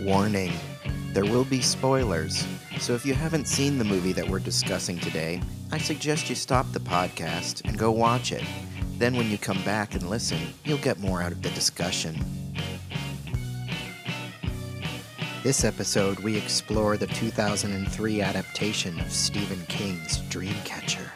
Warning, there will be spoilers, so if you haven't seen the movie that we're discussing today, I suggest you stop the podcast and go watch it. Then when you come back and listen, you'll get more out of the discussion. This episode, we explore the 2003 adaptation of Stephen King's Dreamcatcher.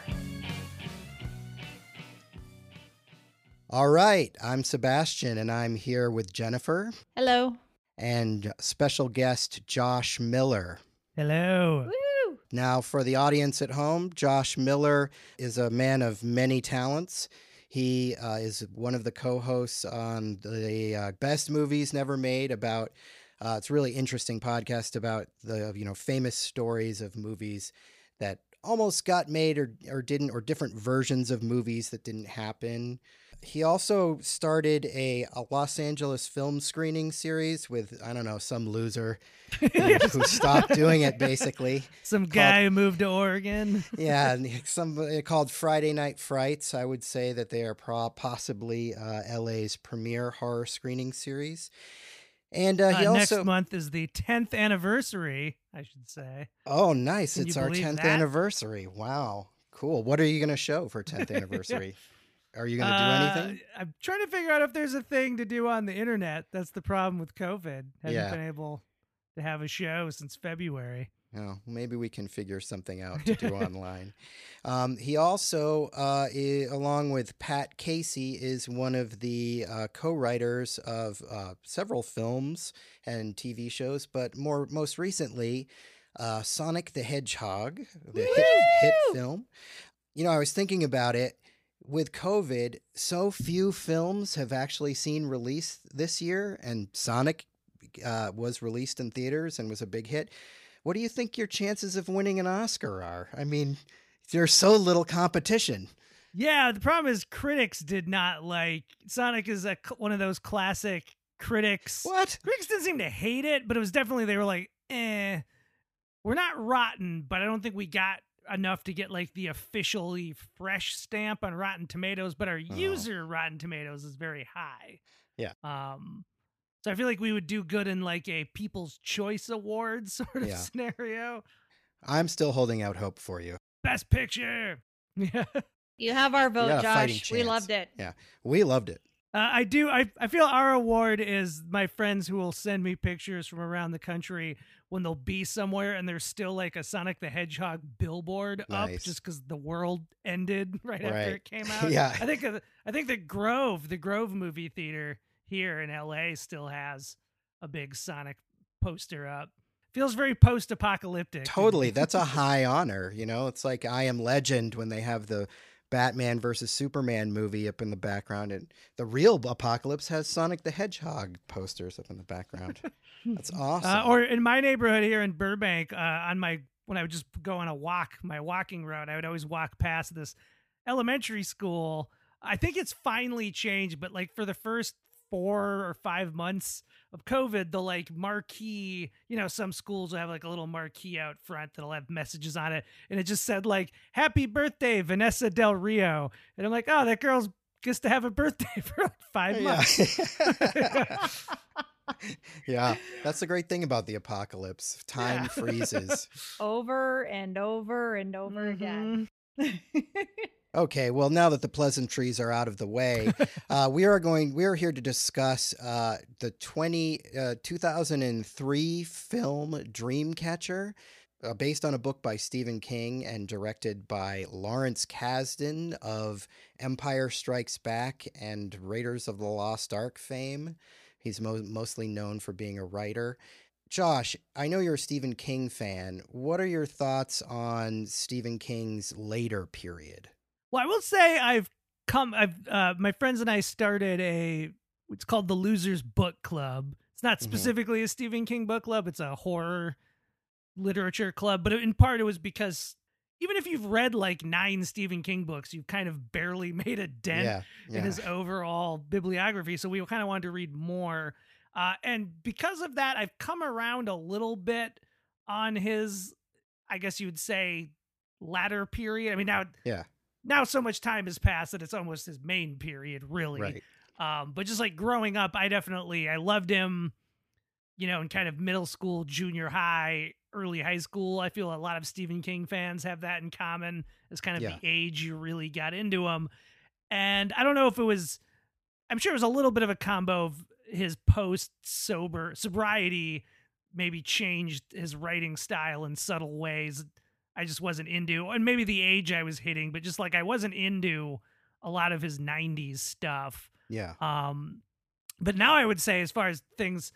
All right, I'm Sebastian, and I'm here with Jennifer. Hello. And special guest, Josh Miller. Hello. Woo! Now, for the audience at home, Josh Miller is a man of many talents. He is one of the co-hosts on the Best Movies Never Made about, it's a really interesting podcast about the, famous stories of movies that almost got made or didn't, or different versions of movies that didn't happen. He also started a Los Angeles film screening series with, I don't know, some loser who stopped doing it, basically. Some guy who moved to Oregon. Yeah, somebody called Friday Night Frights. I would say that they are possibly LA's premier horror screening series. And he also... Next month is the 10th anniversary, I should say. Oh, nice. It's our 10th anniversary. Wow. Cool. What are you going to show for 10th anniversary? Yeah. Are you going to do anything? I'm trying to figure out if there's a thing to do on the internet. That's the problem with COVID. Haven't been able to have a show since February. Oh, maybe we can figure something out to do online. He also, along with Pat Casey, is one of the co-writers of several films and TV shows, but most recently, Sonic the Hedgehog, the hit film. You know, I was thinking about it. With COVID, so few films have actually seen release this year, and Sonic was released in theaters and was a big hit. What do you think your chances of winning an Oscar are? I mean, there's so little competition. Yeah, the problem is critics did not like... Sonic is one of those classic critics. What? Critics didn't seem to hate it, but it was definitely... They were like, eh, we're not rotten, but I don't think we got... enough to get like the officially fresh stamp on Rotten Tomatoes, but our user Rotten Tomatoes is very high. Yeah. So I feel like we would do good in like a People's Choice Awards sort of scenario. I'm still holding out hope for you. Best Picture. Yeah. You have our vote, Josh. We loved it. Yeah. We loved it. I do. I feel our award is my friends who will send me pictures from around the country when they'll be somewhere and there's still like a Sonic the Hedgehog billboard up just because the world ended right after it came out. Yeah. I think the Grove movie theater here in LA still has a big Sonic poster up. Feels very post-apocalyptic. Totally. That's a high honor. You know, it's like I Am Legend when they have the Batman versus Superman movie up in the background, and the real apocalypse has Sonic the Hedgehog posters up in the background. That's awesome. Or in my neighborhood here in Burbank, when I would just go on a walk, my walking road, I would always walk past this elementary school. I think it's finally changed, but like for the first 4 or 5 months of COVID, the like marquee, some schools will have like a little marquee out front that'll have messages on it. And it just said like, happy birthday, Vanessa Del Rio. And I'm like, oh, that girl gets to have a birthday for like 5 months. Yeah. Yeah. That's the great thing about the apocalypse. Time freezes. Over and over and over again. Okay, well, now that the pleasantries are out of the way, we are here to discuss the 2003 film Dreamcatcher, based on a book by Stephen King and directed by Lawrence Kasdan of Empire Strikes Back and Raiders of the Lost Ark fame. He's mostly known for being a writer. Josh, I know you're a Stephen King fan. What are your thoughts on Stephen King's later period? Well, I will say my friends and I started it's called the Losers Book Club. It's not specifically a Stephen King book club. It's a horror literature club. But in part, it was because even if you've read like 9 Stephen King books, you've kind of barely made a dent in his overall bibliography. So we kind of wanted to read more. And because of that, I've come around a little bit on his, I guess you would say, latter period. I mean, now so much time has passed that it's almost his main period, really. Right. But just like growing up, I loved him, you know, in kind of middle school, junior high, early high school. I feel a lot of Stephen King fans have that in common. It's kind of the age you really got into him. And I don't know if it was, I'm sure it was a little bit of a combo of his sobriety maybe changed his writing style in subtle ways. I just wasn't into, and maybe the age I was hitting, but just like I wasn't into a lot of his 90s stuff. Yeah. But now I would say, as far as things,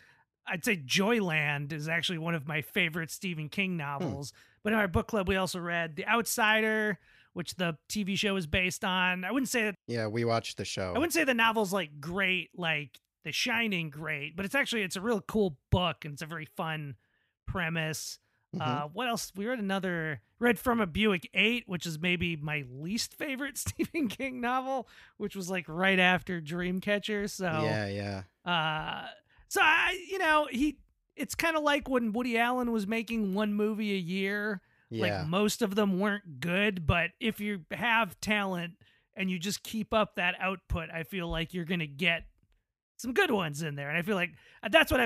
I'd say Joyland is actually one of my favorite Stephen King novels. But in our book club, we also read The Outsider, which the TV show is based on. I wouldn't say that. Yeah, we watched the show. I wouldn't say the novel's like great, like The Shining great, but it's a real cool book and it's a very fun premise. What else? We read From a Buick 8, which is maybe my least favorite Stephen King novel, which was like right after Dreamcatcher. So so it's kind of like when Woody Allen was making one movie a year, like most of them weren't good, but if you have talent and you just keep up that output, I feel like you're going to get some good ones in there. And I feel like that's what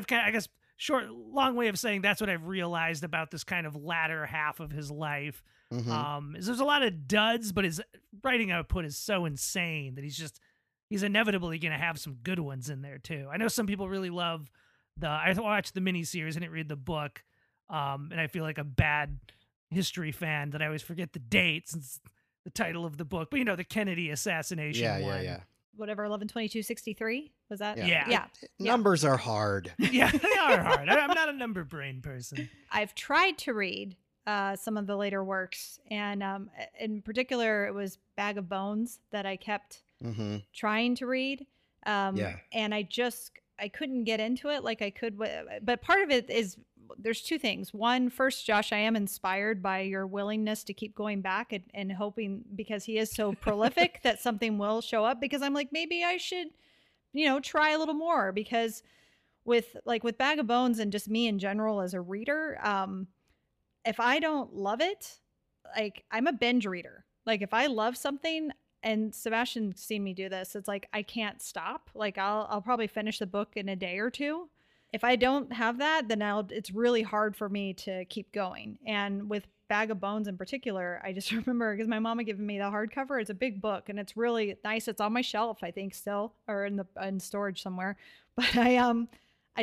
long way of saying that's what I've realized about this kind of latter half of his life. Is there's a lot of duds, but his writing output is so insane that he's inevitably going to have some good ones in there too. I know some people really love I watched the miniseries and didn't read the book. And I feel like a bad history fan that I always forget the dates and the title of the book, but the Kennedy assassination. Whatever, 11/22/63 was that? Yeah. Numbers are hard. Yeah, they are hard. I'm not a number brain person. I've tried to read some of the later works, and in particular, it was Bag of Bones that I kept trying to read. And I couldn't get into it like I could. But part of it is there's two things. One, first, Josh, I am inspired by your willingness to keep going back and hoping, because he is so prolific, that something will show up, because I'm like, maybe I should, try a little more, because with Bag of Bones and just me in general as a reader, if I don't love it, like I'm a binge reader. Like if I love something, and Sebastian's seen me do this, it's like, I can't stop. Like I'll probably finish the book in a day or two. If I don't have that, then it's really hard for me to keep going. And with Bag of Bones in particular, I just remember, because my mama gave me the hardcover. It's a big book and it's really nice. It's on my shelf, I think, still, or in storage somewhere. But I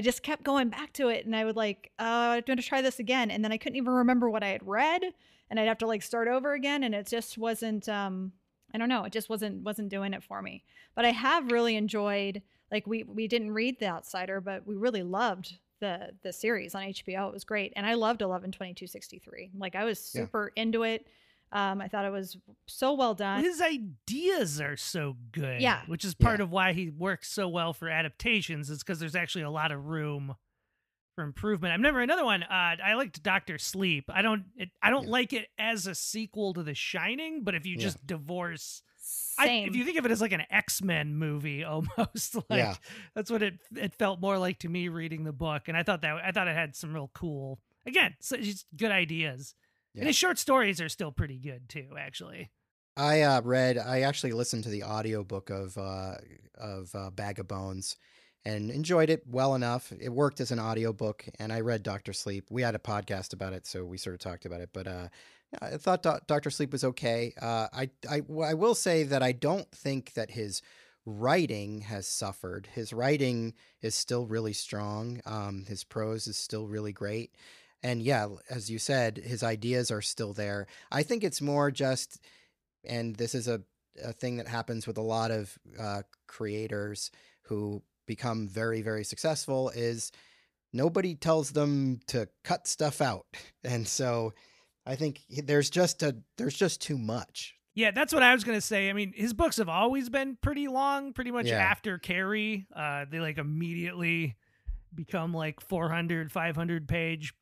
just kept going back to it, and I would I'm going to try this again. And then I couldn't even remember what I had read, and I'd have to start over again. And it just wasn't, I don't know. It just wasn't doing it for me. But I have really enjoyed, we didn't read The Outsider, but we really loved the series on HBO. It was great. And I loved 11/22/63. I was super into it. I thought it was so well done. His ideas are so good. Yeah. Which is part of why he works so well for adaptations, is because there's actually a lot of room for improvement. I remember another one. I liked Dr. Sleep. I don't like it as a sequel to The Shining, but if you just divorce, if you think of it as like an X-Men movie, almost that's what it felt more like to me reading the book. And I thought it had some real cool, again, so just good ideas. Yeah. And his short stories are still pretty good too, actually. I actually listened to the audiobook of Bag of Bones, and enjoyed it well enough. It worked as an audiobook, and I read Dr. Sleep. We had a podcast about it, so we sort of talked about it. But I thought Dr. Sleep was okay. I will say that I don't think that his writing has suffered. His writing is still really strong. His prose is still really great. And yeah, as you said, his ideas are still there. I think it's more just, and this is a thing that happens with a lot of creators who become very, very successful, is nobody tells them to cut stuff out. And so I think there's just too much. Yeah, that's what I was going to say. I mean, his books have always been pretty long, pretty much after Carrie. They immediately become like 400, 500 page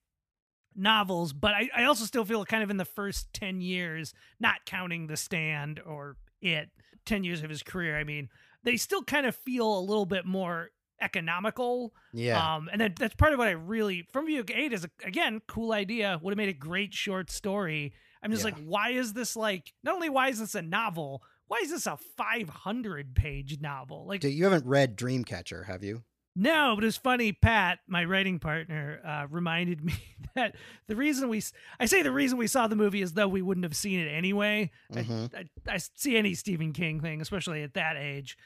novels. But I also still feel kind of in the first 10 years, not counting The Stand or It, 10 years of his career, I mean, they still kind of feel a little bit more economical. Yeah. And that's part of what I really, From View 8 is, again, cool idea, would have made a great short story. I'm just like, why is this like, not only why is this a novel, why is this a 500 page novel? Like, dude, you haven't read Dreamcatcher, have you? No, but it's funny. Pat, my writing partner, reminded me that the reason we saw the movie is though we wouldn't have seen it anyway. Mm-hmm. I see any Stephen King thing, especially at that age.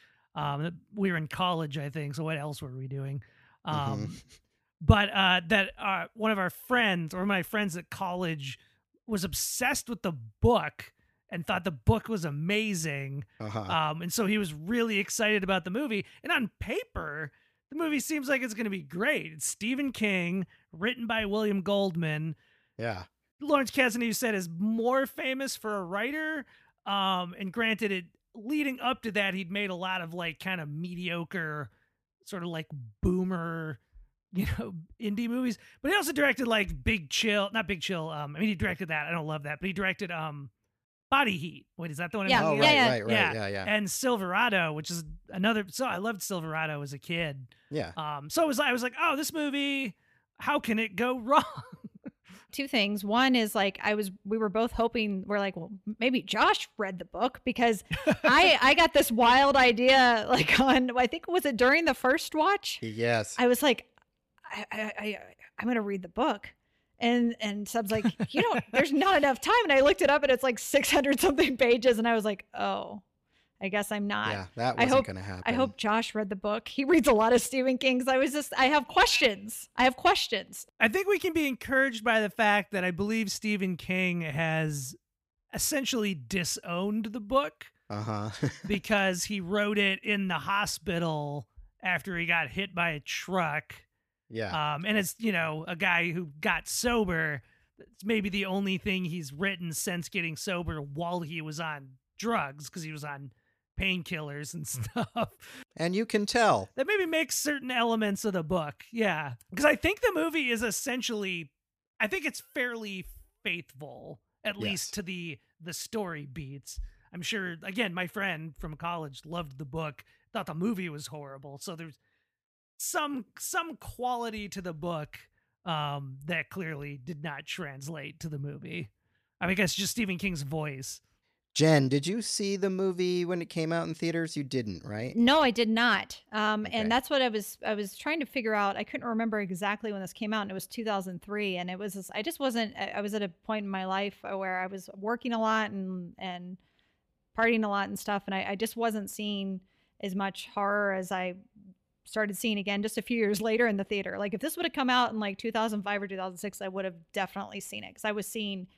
We were in college, I think. So what else were we doing? But that one of our friends or my friends at college was obsessed with the book and thought the book was amazing. Uh-huh. And so he was really excited about the movie. And on paper, the movie seems like it's going to be great. It's Stephen King, written by William Goldman. Yeah. Lawrence Kasdan, you said, is more famous for a writer. And granted, leading up to that, he'd made a lot of like kind of mediocre, sort of like boomer, indie movies. But he also directed like Big Chill. I mean, he directed that. I don't love that, but he directed Body Heat. Wait, is that the one? Yeah. Right. And Silverado, which is another. So I loved Silverado as a kid. Yeah. So it was. I was like, oh, this movie. How can it go wrong? Two things. One is like we were both hoping. We're like, well, maybe Josh read the book because I got this wild idea. Like I think was it during the first watch? Yes. I was like, I'm gonna read the book. And Sub's like, there's not enough time. And I looked it up and it's like 600 something pages. And I was like, oh, I guess I'm not. Yeah, that wasn't going to happen. I hope Josh read the book. He reads a lot of Stephen King's. I have questions. I think we can be encouraged by the fact that I believe Stephen King has essentially disowned the book because he wrote it in the hospital after he got hit by a truck. Yeah. And it's, a guy who got sober. It's maybe the only thing he's written since getting sober while he was on drugs because he was on painkillers and stuff. And you can tell. That maybe makes certain elements of the book. Yeah. Because I think the movie is essentially, I think it's fairly faithful, at least to the story beats. I'm sure, again, my friend from college loved the book, thought the movie was horrible. So there's some quality to the book that clearly did not translate to the movie. I mean, I guess just Stephen King's voice. Jen, did you see the movie when it came out in theaters? You didn't, right? No, I did not. Okay. And that's what I was trying to figure out. I couldn't remember exactly when this came out, and it was 2003. And it was I was at a point in my life where I was working a lot and partying a lot and stuff, and I just wasn't seeing as much horror as I started seeing again just a few years later in the theater. Like if this would have come out in like 2005 or 2006, I would have definitely seen it because I was seeing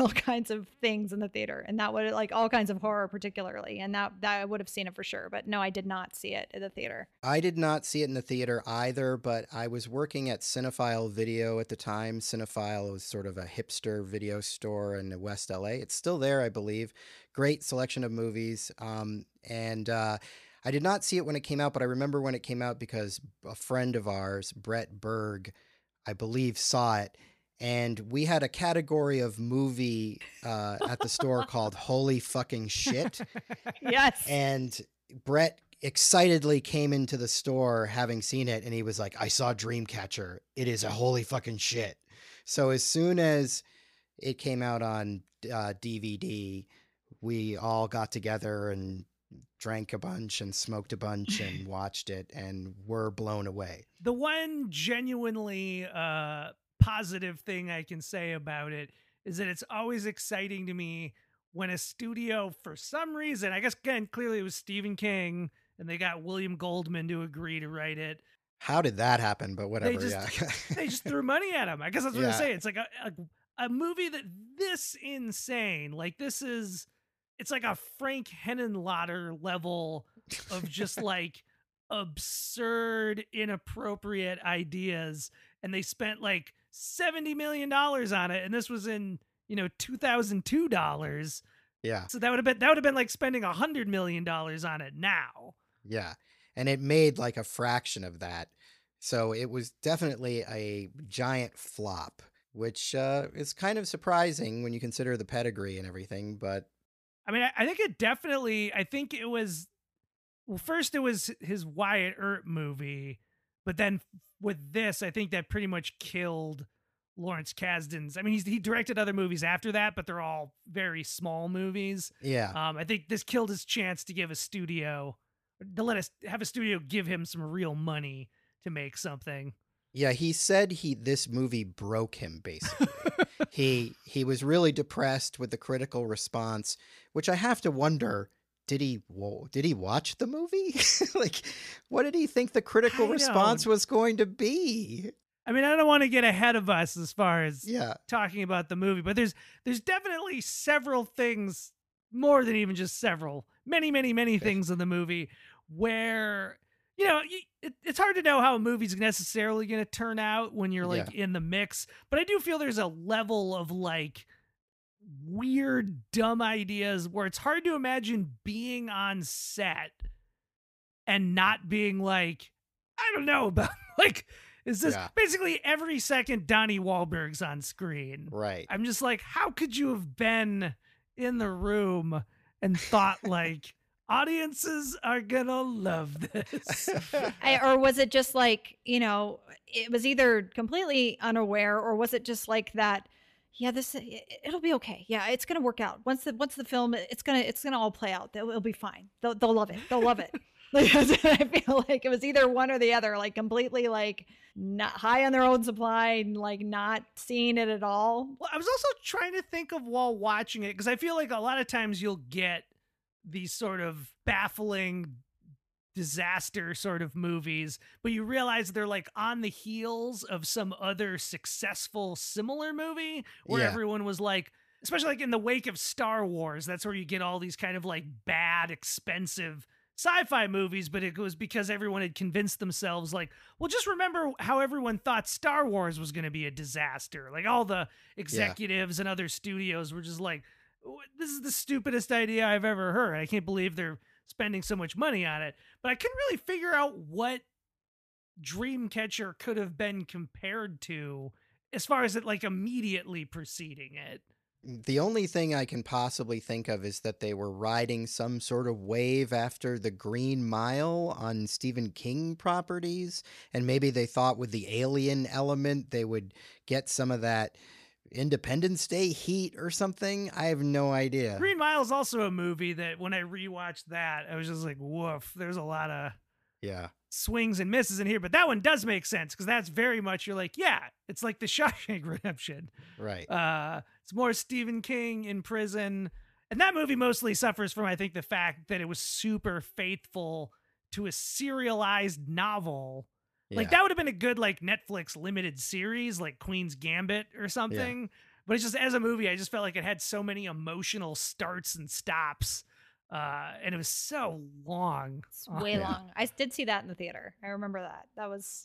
all kinds of things in the theater, and that would like all kinds of horror particularly, and that I would have seen it for sure. But no, I did not see it in the theater. I did not see it in the theater either, but I was working at Cinephile Video at the time. Cinephile was sort of a hipster video store in West LA. It's still there, I believe. Great selection of movies. I did not see it when it came out, but I remember when it came out because a friend of ours, Brett Berg, I believe, saw it. And we had a category of movie at the store called Holy Fucking Shit. Yes. And Brett excitedly came into the store having seen it, and he was like, I saw Dreamcatcher. It is a holy fucking shit. So as soon as it came out on DVD, we all got together and drank a bunch and smoked a bunch and watched it and were blown away. The one genuinely positive thing I can say about it is that it's always exciting to me when a studio, for some reason, I guess, again, clearly it was Stephen King and they got William Goldman to agree to write it. How did that happen? But whatever. They just threw money at him. I guess that's what I'm saying. It's like a movie that this insane, like this is... It's like a Frank Henenlotter level of just like absurd, inappropriate ideas. And they spent like $70 million on it. And this was in, 2002 dollars. Yeah. So that would have been like spending $100 million on it now. Yeah. And it made like a fraction of that. So it was definitely a giant flop, which is kind of surprising when you consider the pedigree and everything. But I mean, I think it definitely, I think it was, well, first it was his Wyatt Earp movie, but then with this, I think that pretty much killed Lawrence Kasdan's. I mean, he directed other movies after that, but they're all very small movies. Yeah. I think this killed his chance to give a studio, to let us have a studio give him some real money to make something. Yeah, he said this movie broke him, basically. He was really depressed with the critical response, which I have to wonder, did he watch the movie? Like, what did he think the critical response was going to be? I mean, I don't want to get ahead of us as far as talking about the movie, but there's definitely several things, more than even just several, many, many, many things in the movie where, you know, it's hard to know how a movie's necessarily going to turn out when you're like in the mix. But I do feel there's a level of like weird, dumb ideas where it's hard to imagine being on set and not being like, I don't know about like... It's just basically every second Donnie Wahlberg's on screen. Right. I'm just like, how could you have been in the room and thought like audiences are going to love this? Or was it just like, you know, it was either completely unaware, or was it just like that? Yeah, it'll be okay. Yeah, it's going to work out. Once the film, it's going to all play out. It'll be fine. They'll love it. They'll love it. Like, I feel like it was either one or the other, like completely like not high on their own supply and like not seeing it at all. Well, I was also trying to think of while watching it, because I feel like a lot of times you'll get these sort of baffling disaster sort of movies, but you realize they're like on the heels of some other successful similar movie where everyone was like, especially like in the wake of Star Wars, that's where you get all these kind of like bad, expensive sci-fi movies, but it was because everyone had convinced themselves like, well, just remember how everyone thought Star Wars was going to be a disaster. Like all the executives and other studios were just like, this is the stupidest idea I've ever heard. I can't believe they're spending so much money on it. But I couldn't really figure out what Dreamcatcher could have been compared to as far as it like immediately preceding it. The only thing I can possibly think of is that they were riding some sort of wave after The Green Mile on Stephen King properties, and maybe they thought with the alien element they would get some of that Independence Day heat or something. I have no idea. Green Mile is also a movie that when I rewatched that, I was just like, woof, there's a lot of swings and misses in here, but that one does make sense because that's very much, you're like, yeah, it's like The Shawshank Redemption. Right. It's more Stephen King in prison. And that movie mostly suffers from, I think, the fact that it was super faithful to a serialized novel. Yeah. Like that would have been a good like Netflix limited series, like Queen's Gambit or something. Yeah. But it's just as a movie, I just felt like it had so many emotional starts and stops. And it was so long. It's way long. I did see that in the theater. I remember that. That was,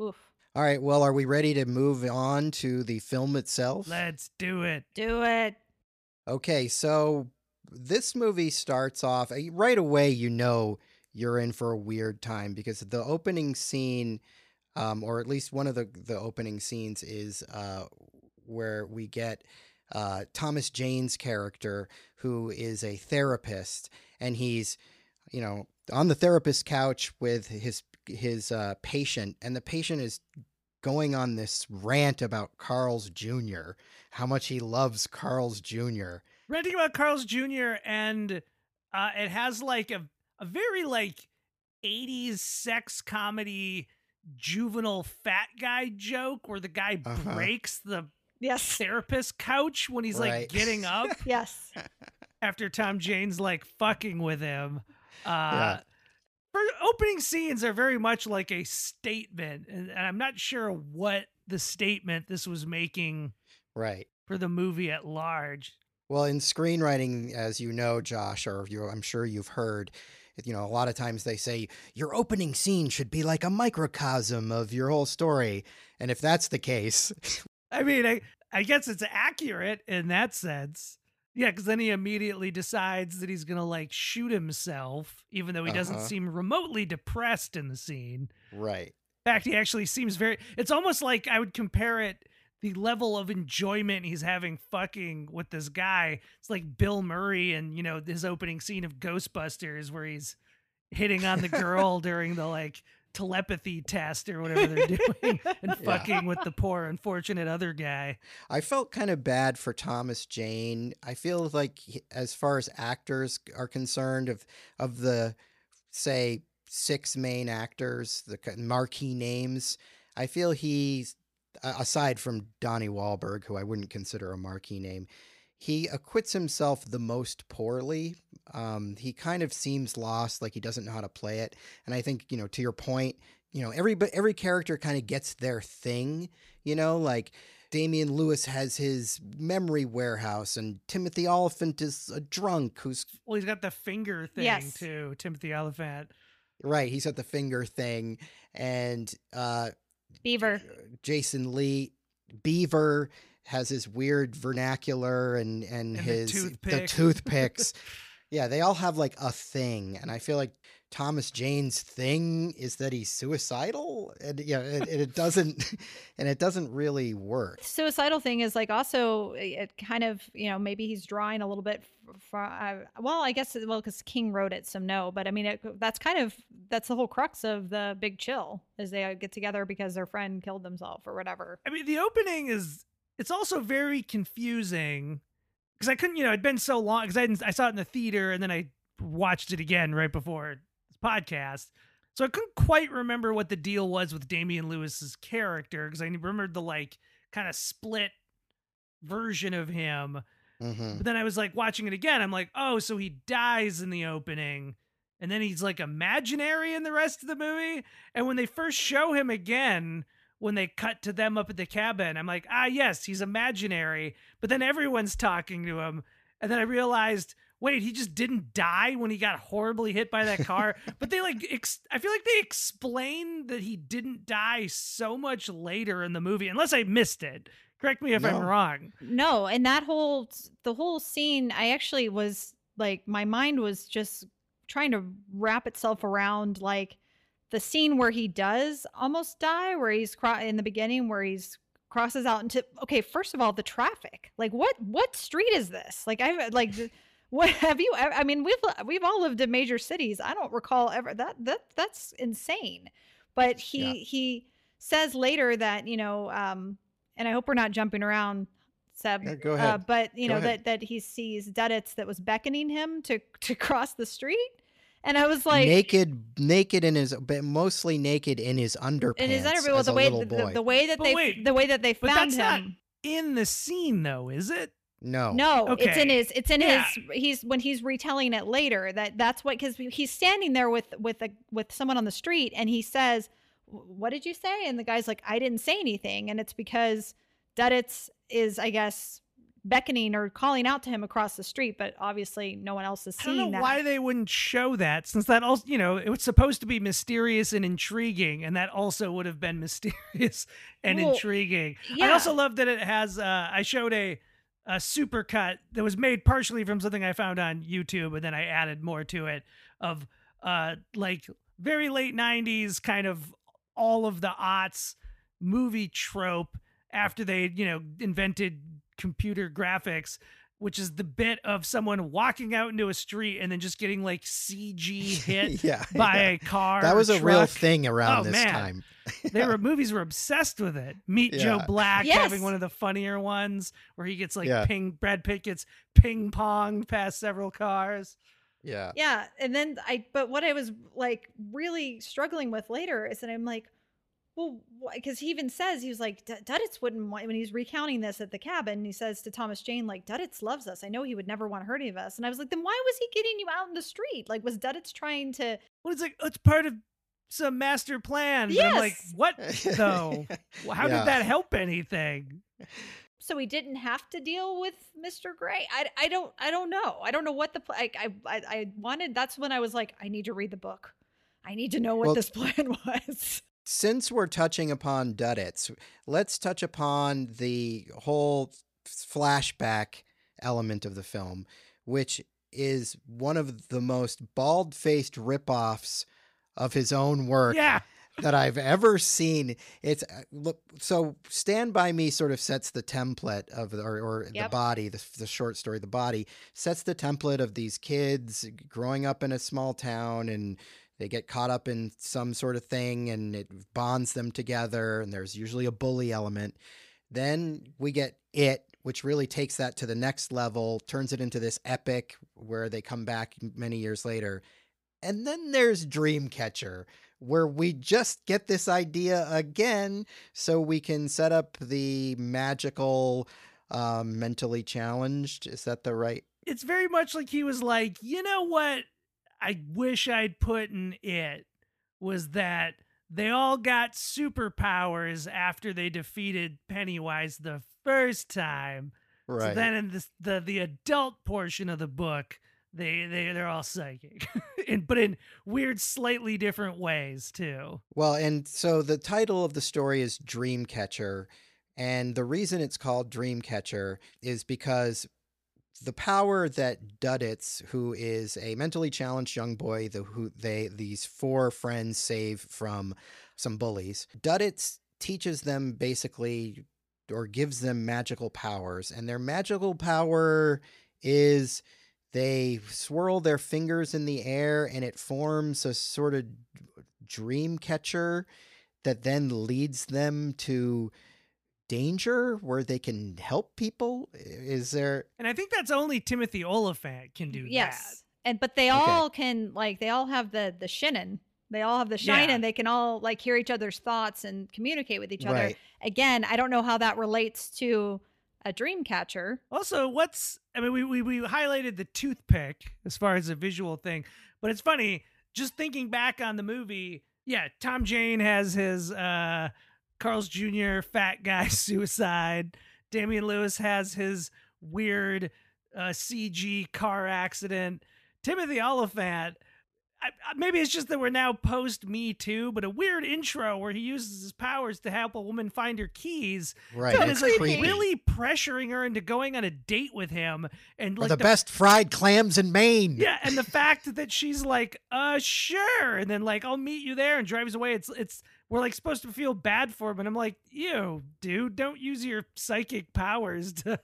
oof. All right. Well, are we ready to move on to the film itself? Let's do it. Do it. Okay. So this movie starts off right away. You know, you're in for a weird time because the opening scene, or at least one of the opening scenes is, where we get, Thomas Jane's character, who is a therapist, and he's, you know, on the therapist couch with his patient, and the patient is going on this rant about Carl's Jr., how much he loves Carl's Jr. Ranting about Carl's Jr., and it has like a very like 80s sex comedy juvenile fat guy joke where the guy breaks the therapist couch when he's like getting up. After Tom Jane's like fucking with him. Her opening scenes are very much like a statement, and I'm not sure what the statement this was making for the movie at large. Well, in screenwriting, as you know, Josh, or I'm sure you've heard, you know, a lot of times they say your opening scene should be like a microcosm of your whole story. And if that's the case... I mean, I guess it's accurate in that sense. Yeah, because then he immediately decides that he's going to, like, shoot himself, even though he doesn't seem remotely depressed in the scene. Right. fact, he actually seems very... It's almost like I would compare it, the level of enjoyment he's having fucking with this guy. It's like Bill Murray and, you know, his opening scene of Ghostbusters where he's hitting on the girl during the, like, telepathy test or whatever they're doing and fucking with the poor unfortunate other guy. I felt kind of bad for Thomas Jane. I feel like as far as actors are concerned, of the, say, six main actors, the marquee names, I feel he's, aside from Donnie Wahlberg, who I wouldn't consider a marquee name, he acquits himself the most poorly. He kind of seems lost, like he doesn't know how to play it. And I think, you know, to your point, you know, every character kind of gets their thing, you know, like Damian Lewis has his memory warehouse and Timothy Oliphant is a drunk who's... Well, he's got the finger thing, too, Timothy Oliphant. Right, he's got the finger thing. And Jason Lee, Beaver... has his weird vernacular and his the toothpicks. Yeah, they all have like a thing. And I feel like Thomas Jane's thing is that he's suicidal. And yeah, it doesn't really work. The suicidal thing is like also it kind of, you know, maybe he's drawing a little bit well, because King wrote it, so no. But I mean, that's the whole crux of the Big Chill is they get together because their friend killed themselves or whatever. I mean, the opening is... It's also very confusing because I couldn't, you know, it'd been so long because I saw it in the theater and then I watched it again right before this podcast. So I couldn't quite remember what the deal was with Damian Lewis's character because I remembered the like kind of split version of him. Mm-hmm. But then I was like watching it again. I'm like, oh, so he dies in the opening and then he's like imaginary in the rest of the movie. And when they first show him again, when they cut to them up at the cabin, I'm like, ah, yes, he's imaginary. But then everyone's talking to him. And then I realized, wait, he just didn't die when he got horribly hit by that car. But they like, I feel like they explained that he didn't die so much later in the movie, unless I missed it. Correct me if I'm wrong. No. And the whole scene, I actually was like, my mind was just trying to wrap itself around like, the scene where he does almost die, where he's in the beginning, where he's crosses out into, okay, first of all, the traffic, like what street is this? Like, what have you, I mean, we've all lived in major cities. I don't recall ever that's insane. But he says later that, you know, and I hope we're not jumping around, Seb, yeah, go ahead. But you know, that he sees Deditz that was beckoning him to cross the street. And I was like, mostly naked in his underpants. In his underpants, the way that they found him. Not in the scene, though, is it? No, no, okay. it's in his. When he's retelling it later, that's what, because he's standing there with someone on the street, and he says, "What did you say?" And the guy's like, "I didn't say anything," and it's because Deditz is, I guess, beckoning or calling out to him across the street, but obviously no one else is seeing that. I don't know why they wouldn't show that, since that also, you know, it was supposed to be mysterious and intriguing, and that also would have been mysterious and intriguing. Yeah. I also love that it has, I showed a supercut that was made partially from something I found on YouTube, and then I added more to it of like very late 90s, kind of all of the aughts movie trope after they, you know, invented computer graphics, which is the bit of someone walking out into a street and then just getting like CG hit by a car. That was a real thing around this time. Movies were obsessed with it. Meet Joe Black, having one of the funnier ones where he gets like Brad Pitt gets ping ponged past several cars. Yeah. Yeah. And then but what I was like really struggling with later is that I'm like, well, because he even says, he was like, Deditz wouldn't want, when he's recounting this at the cabin, he says to Thomas Jane, like, Deditz loves us. I know he would never want to hurt any of us. And I was like, then why was he getting you out in the street? Like, was Deditz trying to... Well, it's like, it's part of some master plan. Yes. And I'm like, what, though? How did that help anything? So he didn't have to deal with Mr. Gray? I don't know. I don't know what the... I wanted... That's when I was like, I need to read the book. I need to know what this plan was. Since we're touching upon Deditz, let's touch upon the whole flashback element of the film, which is one of the most bald-faced ripoffs of his own work. Yeah. that I've ever seen. It's look, so Stand By Me sort of sets the template of, The Body, the short story, The Body sets the template of these kids growing up in a small town, and they get caught up in some sort of thing and it bonds them together. And there's usually a bully element. Then we get It, which really takes that to the next level, turns it into this epic where they come back many years later. And then there's Dreamcatcher, where we just get this idea again so we can set up the magical, mentally challenged. Is that the right? It's very much like he was like, you know what I wish I'd put in It was that they all got superpowers after they defeated Pennywise the first time. Right. So then in the adult portion of the book, they're all psychic, but in weird, slightly different ways too. Well, and so the title of the story is Dreamcatcher, and the reason it's called Dreamcatcher is because the power that Duddits, who is a mentally challenged young boy, these four friends save from some bullies, Duddits teaches them basically, or gives them magical powers, and their magical power is they swirl their fingers in the air and it forms a sort of dream catcher that then leads them to danger where they can help people. Is there? And I think that's only Timothy Oliphant can do that. And but they all can, like, they all have the shinin. They all have the shine, and they can all like hear each other's thoughts and communicate with each other. Again, I don't know how that relates to a dream catcher. Also, we highlighted the toothpick as far as a visual thing, but it's funny just thinking back on the movie. Yeah, Tom Jane has his Carl's Jr. fat guy suicide. Damian Lewis has his weird CG car accident. Timothy Oliphant, maybe it's just that we're now post Me Too, but a weird intro where he uses his powers to help a woman find her keys. Right. So it's like really pressuring her into going on a date with him. And like the best fried clams in Maine. Yeah. And the fact that she's like, sure. And then like, I'll meet you there, and drives away. We're like supposed to feel bad for him. And I'm like, ew, dude, don't use your psychic powers to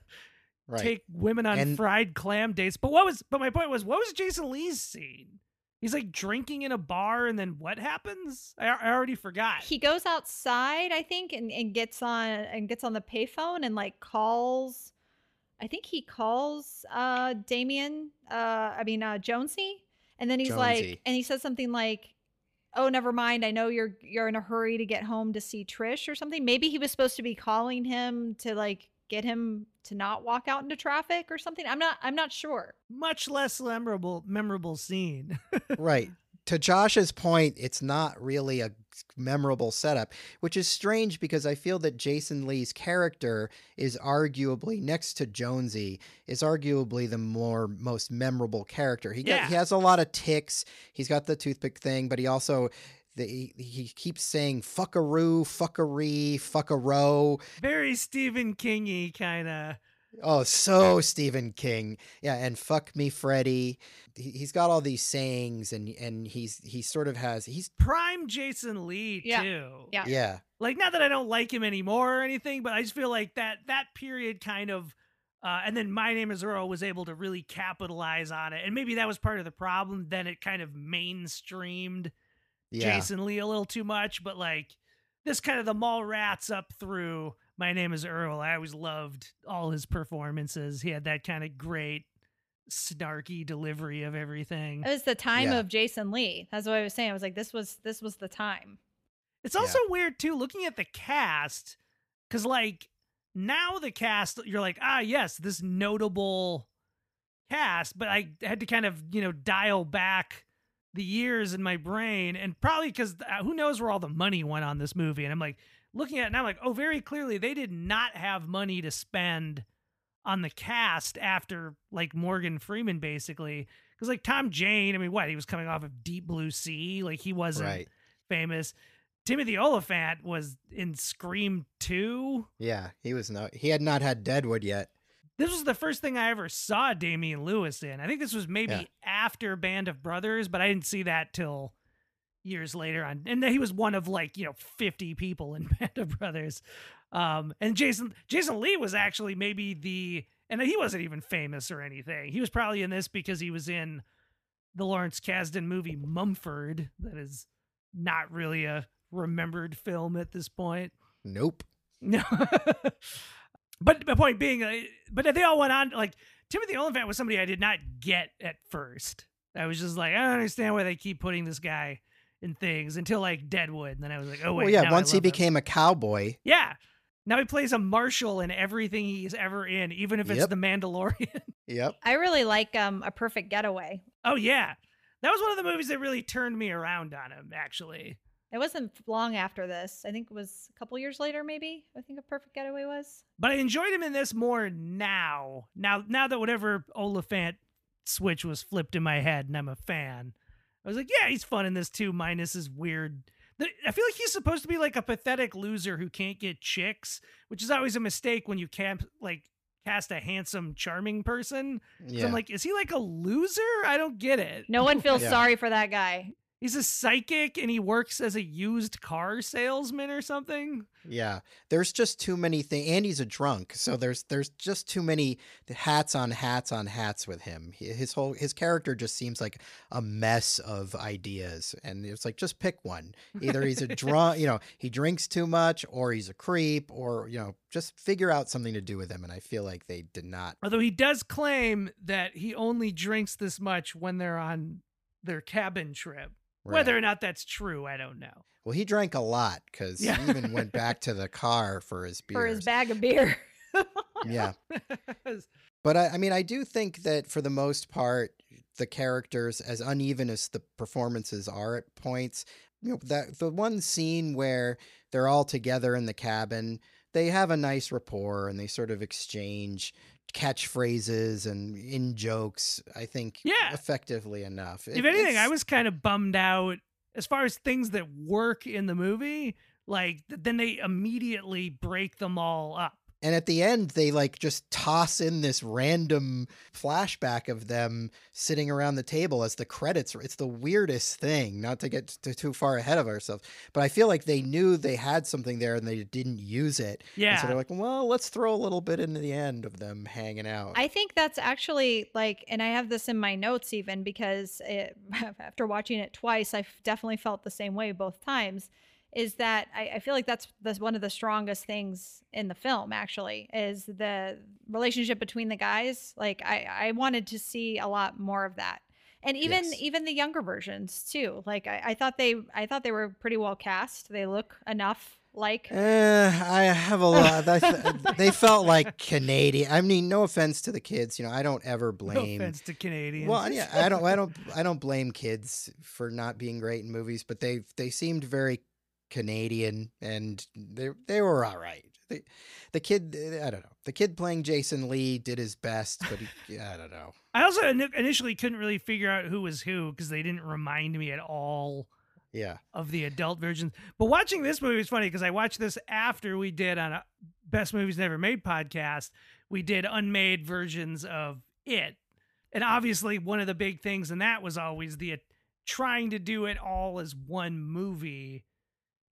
take women on fried clam dates. But my point was, what was Jason Lee's scene? He's like drinking in a bar, and then what happens? I already forgot. He goes outside, I think, and gets on the payphone and like calls. I think he calls Jonesy, and then he's like, and he says something like, "Oh, never mind. I know you're in a hurry to get home to see Trish or something." Maybe he was supposed to be calling him to like get him to not walk out into traffic or something. I'm not sure. Much less memorable scene. Right. To Josh's point, it's not really a memorable setup, which is strange because I feel that Jason Lee's character is arguably, next to Jonesy, is arguably the most memorable character. He has a lot of tics. He's got the toothpick thing, but he also he keeps saying fuckaroo, fuckery, fuckaro. Very Stephen King-y kind of. Oh, so Stephen King. Yeah, and fuck me, Freddy. He's got all these sayings, and he's prime Jason Lee too. Yeah. Yeah. Like, not that I don't like him anymore or anything, but I just feel like that period kind of and then My Name is Earl was able to really capitalize on it. And maybe that was part of the problem. Then it kind of mainstreamed Jason Lee a little too much, but like this kind of the Mallrats up through My Name is Earl. I always loved all his performances. He had that kind of great snarky delivery of everything. It was the time of Jason Lee. That's what I was saying. I was like, this was the time. It's also weird too, looking at the cast, because like now the cast, you're like, yes, this notable cast, but I had to kind of, dial back the years in my brain, and probably because who knows where all the money went on this movie. And I'm like looking at it, and I'm like, oh, very clearly they did not have money to spend on the cast after like Morgan Freeman, basically. Because like Tom Jane, I mean, what, he was coming off of Deep Blue Sea, like he wasn't famous. Timothy Oliphant was in Scream 2. Yeah, he had not had Deadwood yet. This was the first thing I ever saw Damian Lewis in. I think this was maybe after Band of Brothers, but I didn't see that till years later on. And he was one of 50 people in Band of Brothers. And Jason Lee was actually maybe and he wasn't even famous or anything. He was probably in this because he was in the Lawrence Kasdan movie Mumford. That is not really a remembered film at this point. Nope. No. But my point being, but they all went on, Timothy Oliphant was somebody I did not get at first. I was just I don't understand why they keep putting this guy in things until Deadwood. And then I was like, oh, wait. Well, yeah, once he became a cowboy. Yeah. Now he plays a marshal in everything he's ever in, even if it's The Mandalorian. Yep. I really like A Perfect Getaway. Oh, yeah. That was one of the movies that really turned me around on him, actually. It wasn't long after this. I think it was a couple years later, maybe. I think A Perfect Getaway was. But I enjoyed him in this more now. Now that whatever Oliphant switch was flipped in my head and I'm a fan. I was like, yeah, he's fun in this too, minus his weird... I feel like he's supposed to be a pathetic loser who can't get chicks, which is always a mistake when you can't cast a handsome, charming person. Yeah. I'm like, is he a loser? I don't get it. No one feels sorry for that guy. He's a psychic and he works as a used car salesman or something. Yeah. There's just too many things. And he's a drunk. So there's just too many hats on hats on hats with him. His character just seems like a mess of ideas. And it's just pick one. Either he's a drunk, he drinks too much, or he's a creep, or, just figure out something to do with him. And I feel like they did not. Although he does claim that he only drinks this much when they're on their cabin trip. Right. Whether or not that's true, I don't know. Well, he drank a lot because he even went back to the car for his beer. For his bag of beer. Yeah. But I do think that for the most part, the characters, as uneven as the performances are at points, the one scene where they're all together in the cabin, they have a nice rapport and they sort of exchange catchphrases and in jokes, I think, effectively enough. If anything, I was kind of bummed out as far as things that work in the movie, then they immediately break them all up. And at the end, they just toss in this random flashback of them sitting around the table as the credits. It's the weirdest thing, not to get too far ahead of ourselves. But I feel like they knew they had something there and they didn't use it. Yeah. And so they're let's throw a little bit into the end of them hanging out. I think that's actually and I have this in my notes even because after watching it twice, I definitely felt the same way both times. Is that I feel like that's one of the strongest things in the film, actually, is the relationship between the guys. I wanted to see a lot more of that. And even the younger versions, too. I thought they were pretty well cast. They look enough like. I have a lot. They felt like Canadian. I mean, no offense to the kids. I don't ever blame. No offense to Canadians. Well, yeah, I don't blame kids for not being great in movies, but they seemed very Canadian, and they were all right. The kid, I don't know. The kid playing Jason Lee did his best, but I don't know. I also initially couldn't really figure out who was who because they didn't remind me at all of the adult versions. But watching this movie was funny because I watched this after we did on a Best Movies Never Made podcast. We did unmade versions of It. And obviously one of the big things in that was always the trying to do it all as one movie.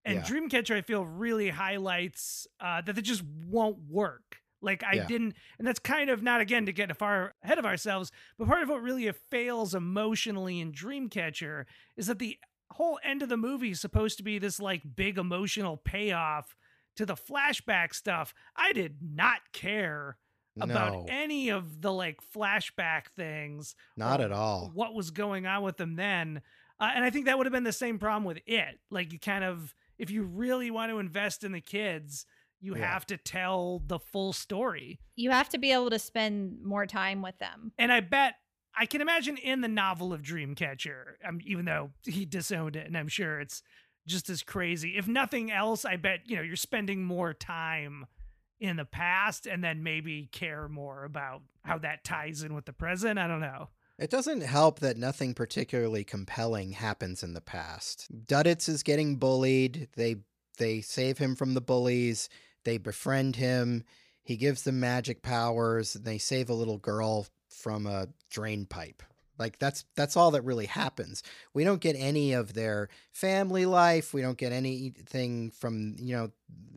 And Dreamcatcher, I feel, really highlights that it just won't work. Didn't, and that's kind of not, again, to get far ahead of ourselves, but part of what really fails emotionally in Dreamcatcher is that the whole end of the movie is supposed to be this big emotional payoff to the flashback stuff. I did not care about any of the flashback things. Not at all. What was going on with them then. And I think that would have been the same problem with It. You kind of... If you really want to invest in the kids, you have to tell the full story. You have to be able to spend more time with them. And I can imagine in the novel of Dreamcatcher, even though he disowned it, and I'm sure it's just as crazy. If nothing else, I bet, you're spending more time in the past and then maybe care more about how that ties in with the present. I don't know. It doesn't help that nothing particularly compelling happens in the past. Duddits is getting bullied. They save him from the bullies. They befriend him. He gives them magic powers. They save a little girl from a drain pipe. Like that's all that really happens. We don't get any of their family life. We don't get anything from, you know,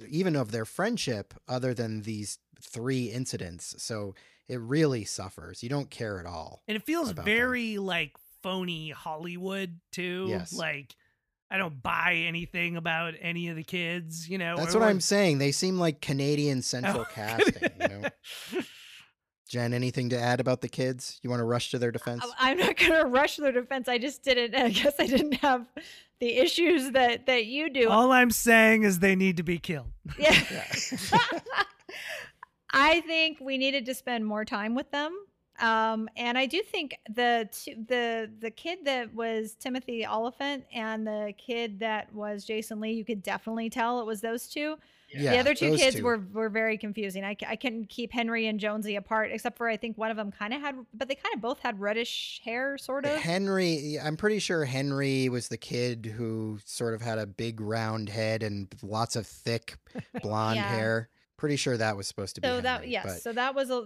even of their friendship other than these three incidents. So it really suffers. You don't care at all. And it feels very like phony Hollywood too. Yes. Like I don't buy anything about any of the kids, you know. That's what I'm saying. They seem like Canadian central casting, you know. Jen, anything to add about the kids? You want to rush to their defense? I'm not going to rush to their defense. I guess I didn't have the issues that you do. All I'm saying is they need to be killed. Yeah. I think we needed to spend more time with them. And I do think the kid that was Timothy Oliphant and the kid that was Jason Lee, you could definitely tell it was those two. Yeah, the other two kids were very confusing. I couldn't keep Henry and Jonesy apart, except for I think one of them kind of had, but they kind of both had reddish hair, sort of. Henry, I'm pretty sure Henry was the kid who sort of had a big round head and lots of thick blonde hair. Pretty sure that was supposed to be. So Henry, so that was a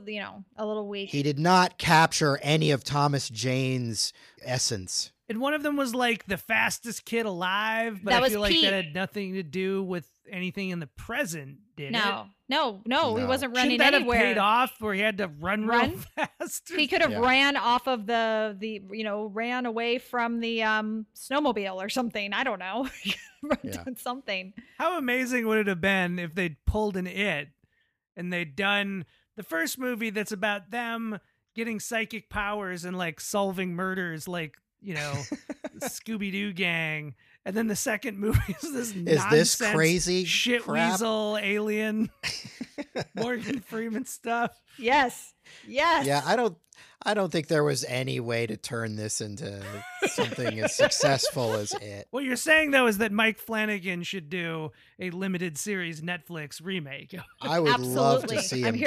little weak. He did not capture any of Thomas Jane's essence. And one of them was like the fastest kid alive, but I feel like that had nothing to do with anything in the present, did it? No, he wasn't running anywhere. Shouldn't that have paid off where he had to run real fast? He could have ran off of the ran away from the snowmobile or something. I don't know. Something. How amazing would it have been if they'd pulled an It and they'd done the first movie that's about them getting psychic powers and like solving murders like, you know, Scooby-Doo gang. And then the second movie is this crazy shit crap? Weasel alien Morgan Freeman stuff. Yes. Yeah, I don't think there was any way to turn this into something as successful as It. What you're saying though is that Mike Flanagan should do a limited series Netflix remake. I would love to see him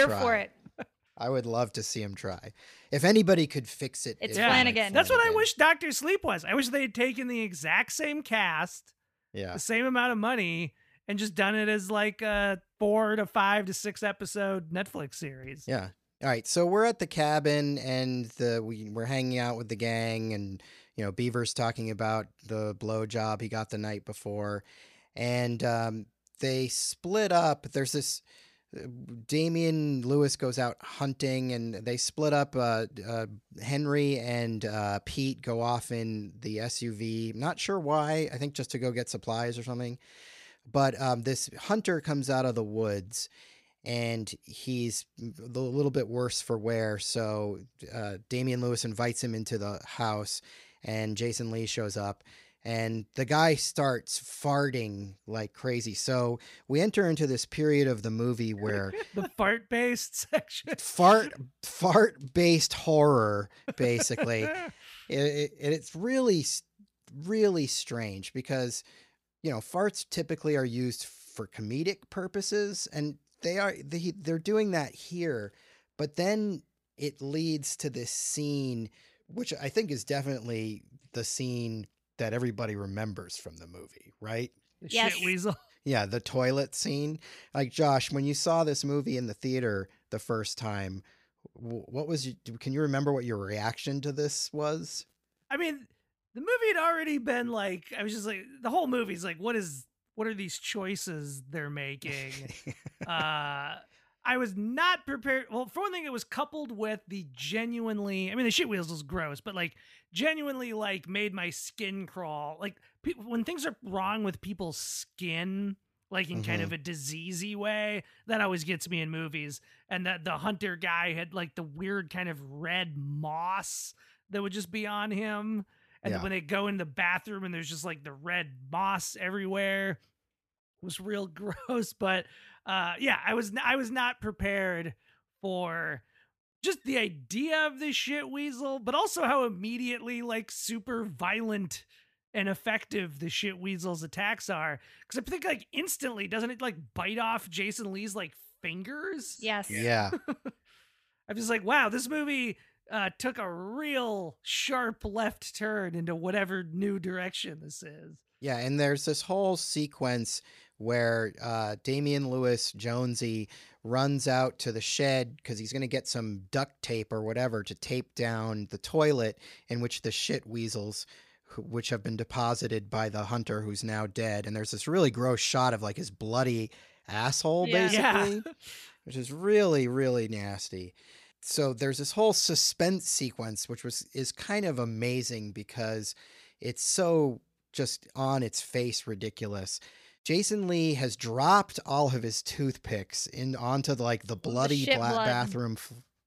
I would love to see him try. If anybody could fix it, it's Flanagan. That's what I wish Dr. Sleep was. I wish they had taken the exact same cast, the same amount of money, and just done it as like a 4 to 5 to 6 episode Netflix series. Yeah. All right. So we're at the cabin and we're hanging out with the gang, and you know Beaver's talking about the blowjob he got the night before, and they split up. There's this. Damian Lewis goes out hunting and they split up. Henry and Pete go off in the SUV. Not sure why. I think just to go get supplies or something. But this hunter comes out of the woods and he's a little bit worse for wear. So Damian Lewis invites him into the house and Jason Lee shows up. And the guy starts farting like crazy. So we enter into this period of the movie where the fart-based section, fart-based horror, basically. It's really, really strange because, you know, farts typically are used for comedic purposes, and they're doing that here. But then it leads to this scene, which I think is definitely the scene that everybody remembers from the movie, right? Yes. Shit weasel. Yeah, the toilet scene. Like, Josh, when you saw this movie in the theater the first time, can you remember what your reaction to this was? I mean, the movie had already been like, I was just like, the whole movie's like, what are these choices they're making? I was not prepared. Well, for one thing, it was coupled with the genuinely, I mean, the shit wheels was gross, but like genuinely like made my skin crawl. Like when things are wrong with people's skin, like in kind of a diseasey way, that always gets me in movies. And that the hunter guy had like the weird kind of red moss that would just be on him. And when they go in the bathroom and there's just like the red moss everywhere, it was real gross, but I was not prepared for just the idea of this shit weasel, but also how immediately like super violent and effective the shit weasel's attacks are. Because I think like instantly, doesn't it like bite off Jason Lee's like fingers? Yes. Yeah. I'm just like, wow, this movie took a real sharp left turn into whatever new direction this is. Yeah, and there's this whole sequence where Damian Lewis, Jonesy runs out to the shed because he's going to get some duct tape or whatever to tape down the toilet in which the shit weasels, which have been deposited by the hunter who's now dead. And there's this really gross shot of like his bloody asshole, basically, which is really, really nasty. So there's this whole suspense sequence, which is kind of amazing because it's so just on its face ridiculous. Jason Lee has dropped all of his toothpicks onto like the bloody bathroom.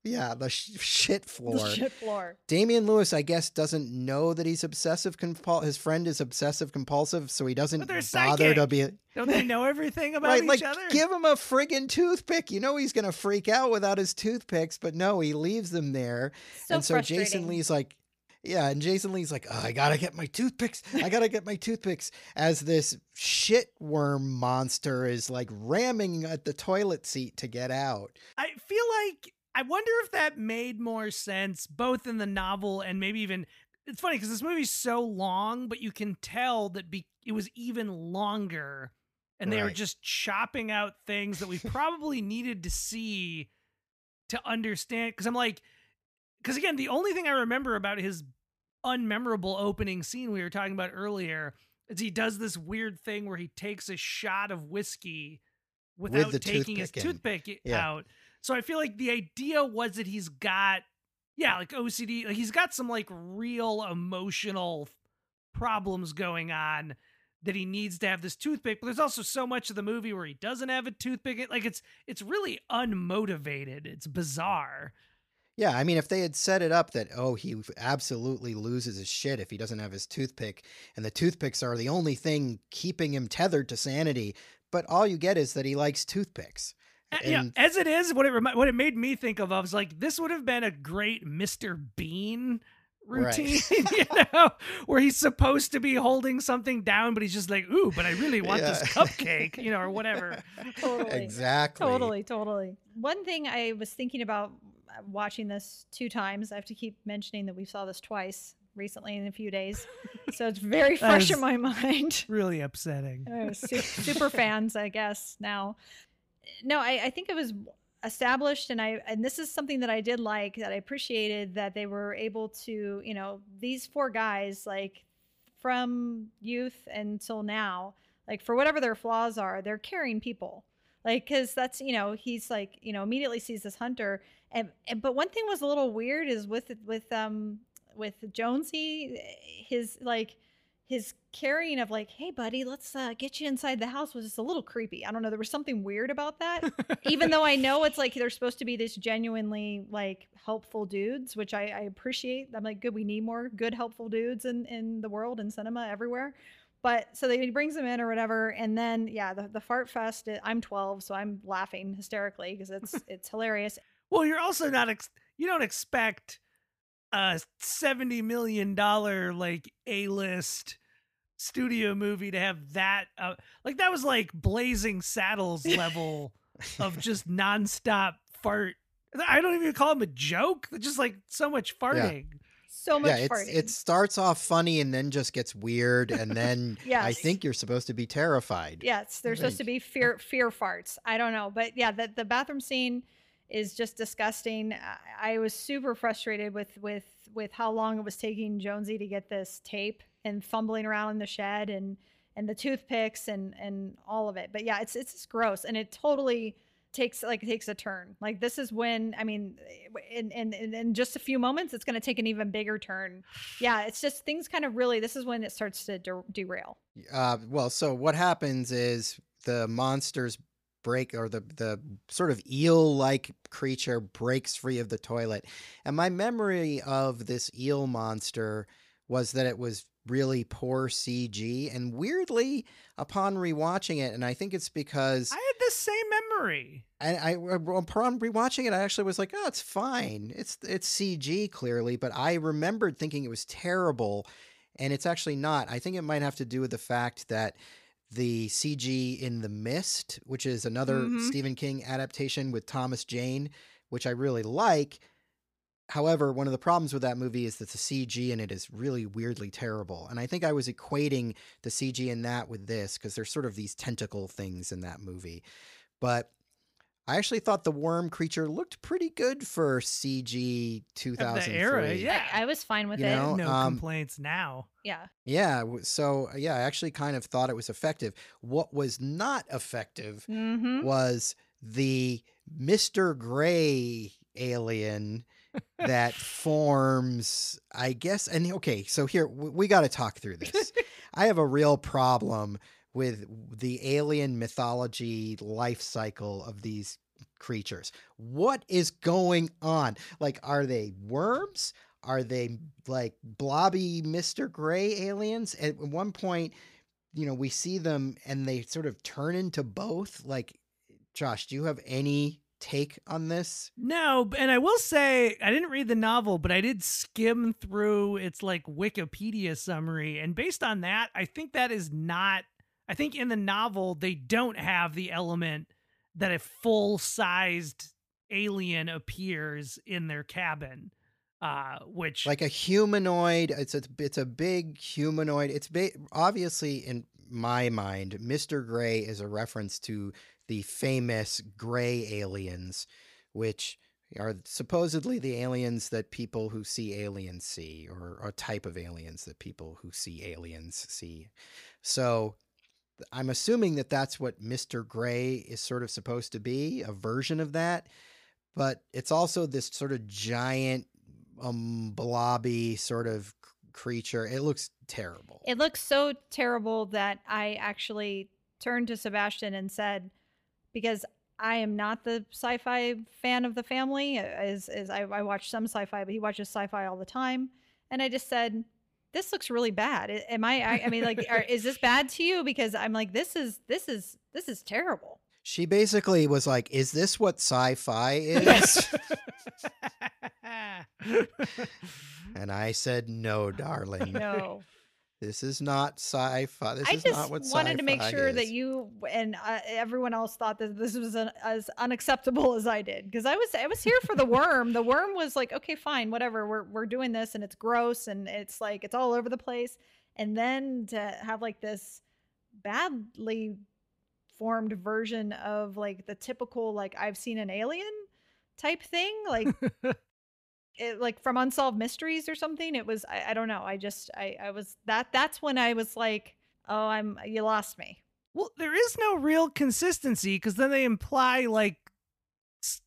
Yeah, the shit floor. The shit floor. Damian Lewis, I guess, doesn't know that he's obsessive compulsive. His friend is obsessive compulsive, so he doesn't bother to be. Don't they know everything about each other? Give him a friggin' toothpick. You know he's gonna freak out without his toothpicks, but no, he leaves them there. So frustrating. Jason Lee's like, oh, I gotta get my toothpicks. I gotta get my toothpicks. As this shitworm monster is like ramming at the toilet seat to get out. I feel like. I wonder if that made more sense both in the novel and maybe even it's funny because this movie's so long, but you can tell that it was even longer and they were just chopping out things that we probably needed to see to understand. Because again, the only thing I remember about his unmemorable opening scene we were talking about earlier is he does this weird thing where he takes a shot of whiskey without taking his toothpick out. So I feel like the idea was that he's got, like OCD, like he's got some like real emotional problems going on that he needs to have this toothpick. But there's also so much of the movie where he doesn't have a toothpick. Like it's really unmotivated. It's bizarre. Yeah, I mean, if they had set it up that, oh, he absolutely loses his shit if he doesn't have his toothpick, and the toothpicks are the only thing keeping him tethered to sanity, but all you get is that he likes toothpicks. As it is, what it made me think of, I was like, this would have been a great Mr. Bean routine, where he's supposed to be holding something down, but he's just like, ooh, but I really want this cupcake, or whatever. Totally. Exactly. Totally. One thing I was thinking about watching this 2 times, I have to keep mentioning that we saw this twice recently in a few days. So it's very fresh in my mind. Really upsetting. Super fans, I guess, now. No, I think it was established, and this is something that I did like, that I appreciated, that they were able to, these 4 guys, like from youth until now, like for whatever their flaws are, they're caring people, like because that's he's like immediately sees this hunter, and but one thing was a little weird is with Jonesy, his carrying of like, hey buddy, let's get you inside the house was just a little creepy. I don't know. There was something weird about that, even though I know it's like, they're supposed to be this genuinely like helpful dudes, which I appreciate. I'm like, good. We need more good, helpful dudes in the world, in cinema, everywhere. But so he brings them in or whatever. And then, the fart fest, I'm 12, so I'm laughing hysterically because it's hilarious. Well, you're also not, you don't expect a $70 million like A-list studio movie to have that that was like Blazing Saddles level of just nonstop fart. I don't even call him a joke, just like so much farting. Farting. It starts off funny and then just gets weird, and then I think you're supposed to be terrified. Yes, they're supposed to be fear farts. I don't know, but the bathroom scene is just disgusting. I was super frustrated with how long it was taking Jonesy to get this tape and fumbling around in the shed and the toothpicks and all of it. But it's just gross. And it totally takes a turn. Like this is when, I mean, in just a few moments, it's going to take an even bigger turn. Yeah. It's just things kind of really, this is when it starts to derail. So what happens is the monsters break, or the sort of eel-like creature breaks free of the toilet. And my memory of this eel monster was that it was really poor CG. And weirdly, upon rewatching it, and I think it's because I had the same memory. And upon rewatching it, I actually was like, oh, it's fine. It's CG clearly, but I remembered thinking it was terrible, and it's actually not. I think it might have to do with the fact that the CG in The Mist, which is another Stephen King adaptation with Thomas Jane, which I really like. However, one of the problems with that movie is that the CG in it is really weirdly terrible. And I think I was equating the CG in that with this because there's sort of these tentacle things in that movie. But I actually thought the worm creature looked pretty good for CG 2003. The era, yeah. I was fine with it. No complaints now. Yeah. Yeah. So, yeah, I actually kind of thought it was effective. What was not effective was the Mr. Gray alien that forms, I guess. And okay, so here, we got to talk through this. I have a real problem with the alien mythology life cycle of these creatures. What is going on? Like, are they worms? Are they like blobby Mr. Gray aliens? At one point, you know, we see them and they sort of turn into both. Like, Josh, do you have any take on this? No, and I will say I didn't read the novel, but I did skim through its like Wikipedia summary. And based on that, I think that is not... I think in the novel, they don't have the element that a full-sized alien appears in their cabin, which... Like a humanoid, it's a big humanoid. It's obviously, in my mind, Mr. Gray is a reference to the famous gray aliens, which are supposedly the aliens that people who see aliens see, or a type of aliens that people who see aliens see. So... I'm assuming that that's what Mr. Gray is sort of supposed to be, a version of that. But it's also this sort of giant, blobby sort of creature. It looks terrible. It looks so terrible that I actually turned to Sebastian and said, because I am not the sci-fi fan of the family, I watch some sci-fi, but he watches sci-fi all the time. And I just said, this looks really bad. Am I mean, like, is this bad to you? Because I'm like, this is terrible. She basically was like, is this what sci-fi is? And I said, no, darling. No. This is not sci-fi. This is not what sci-fi is. I just wanted to make sure that you and everyone else thought that this was as unacceptable as I did, because I was here for the worm. The worm was like, okay, fine, whatever. We're doing this, and it's gross, and it's like it's all over the place. And then to have like this badly formed version of like the typical like I've seen an alien type thing, like. It, like from Unsolved Mysteries or something. It was, I don't know. I just, I was, that's when I was like, oh, you lost me. Well, there is no real consistency, because then they imply like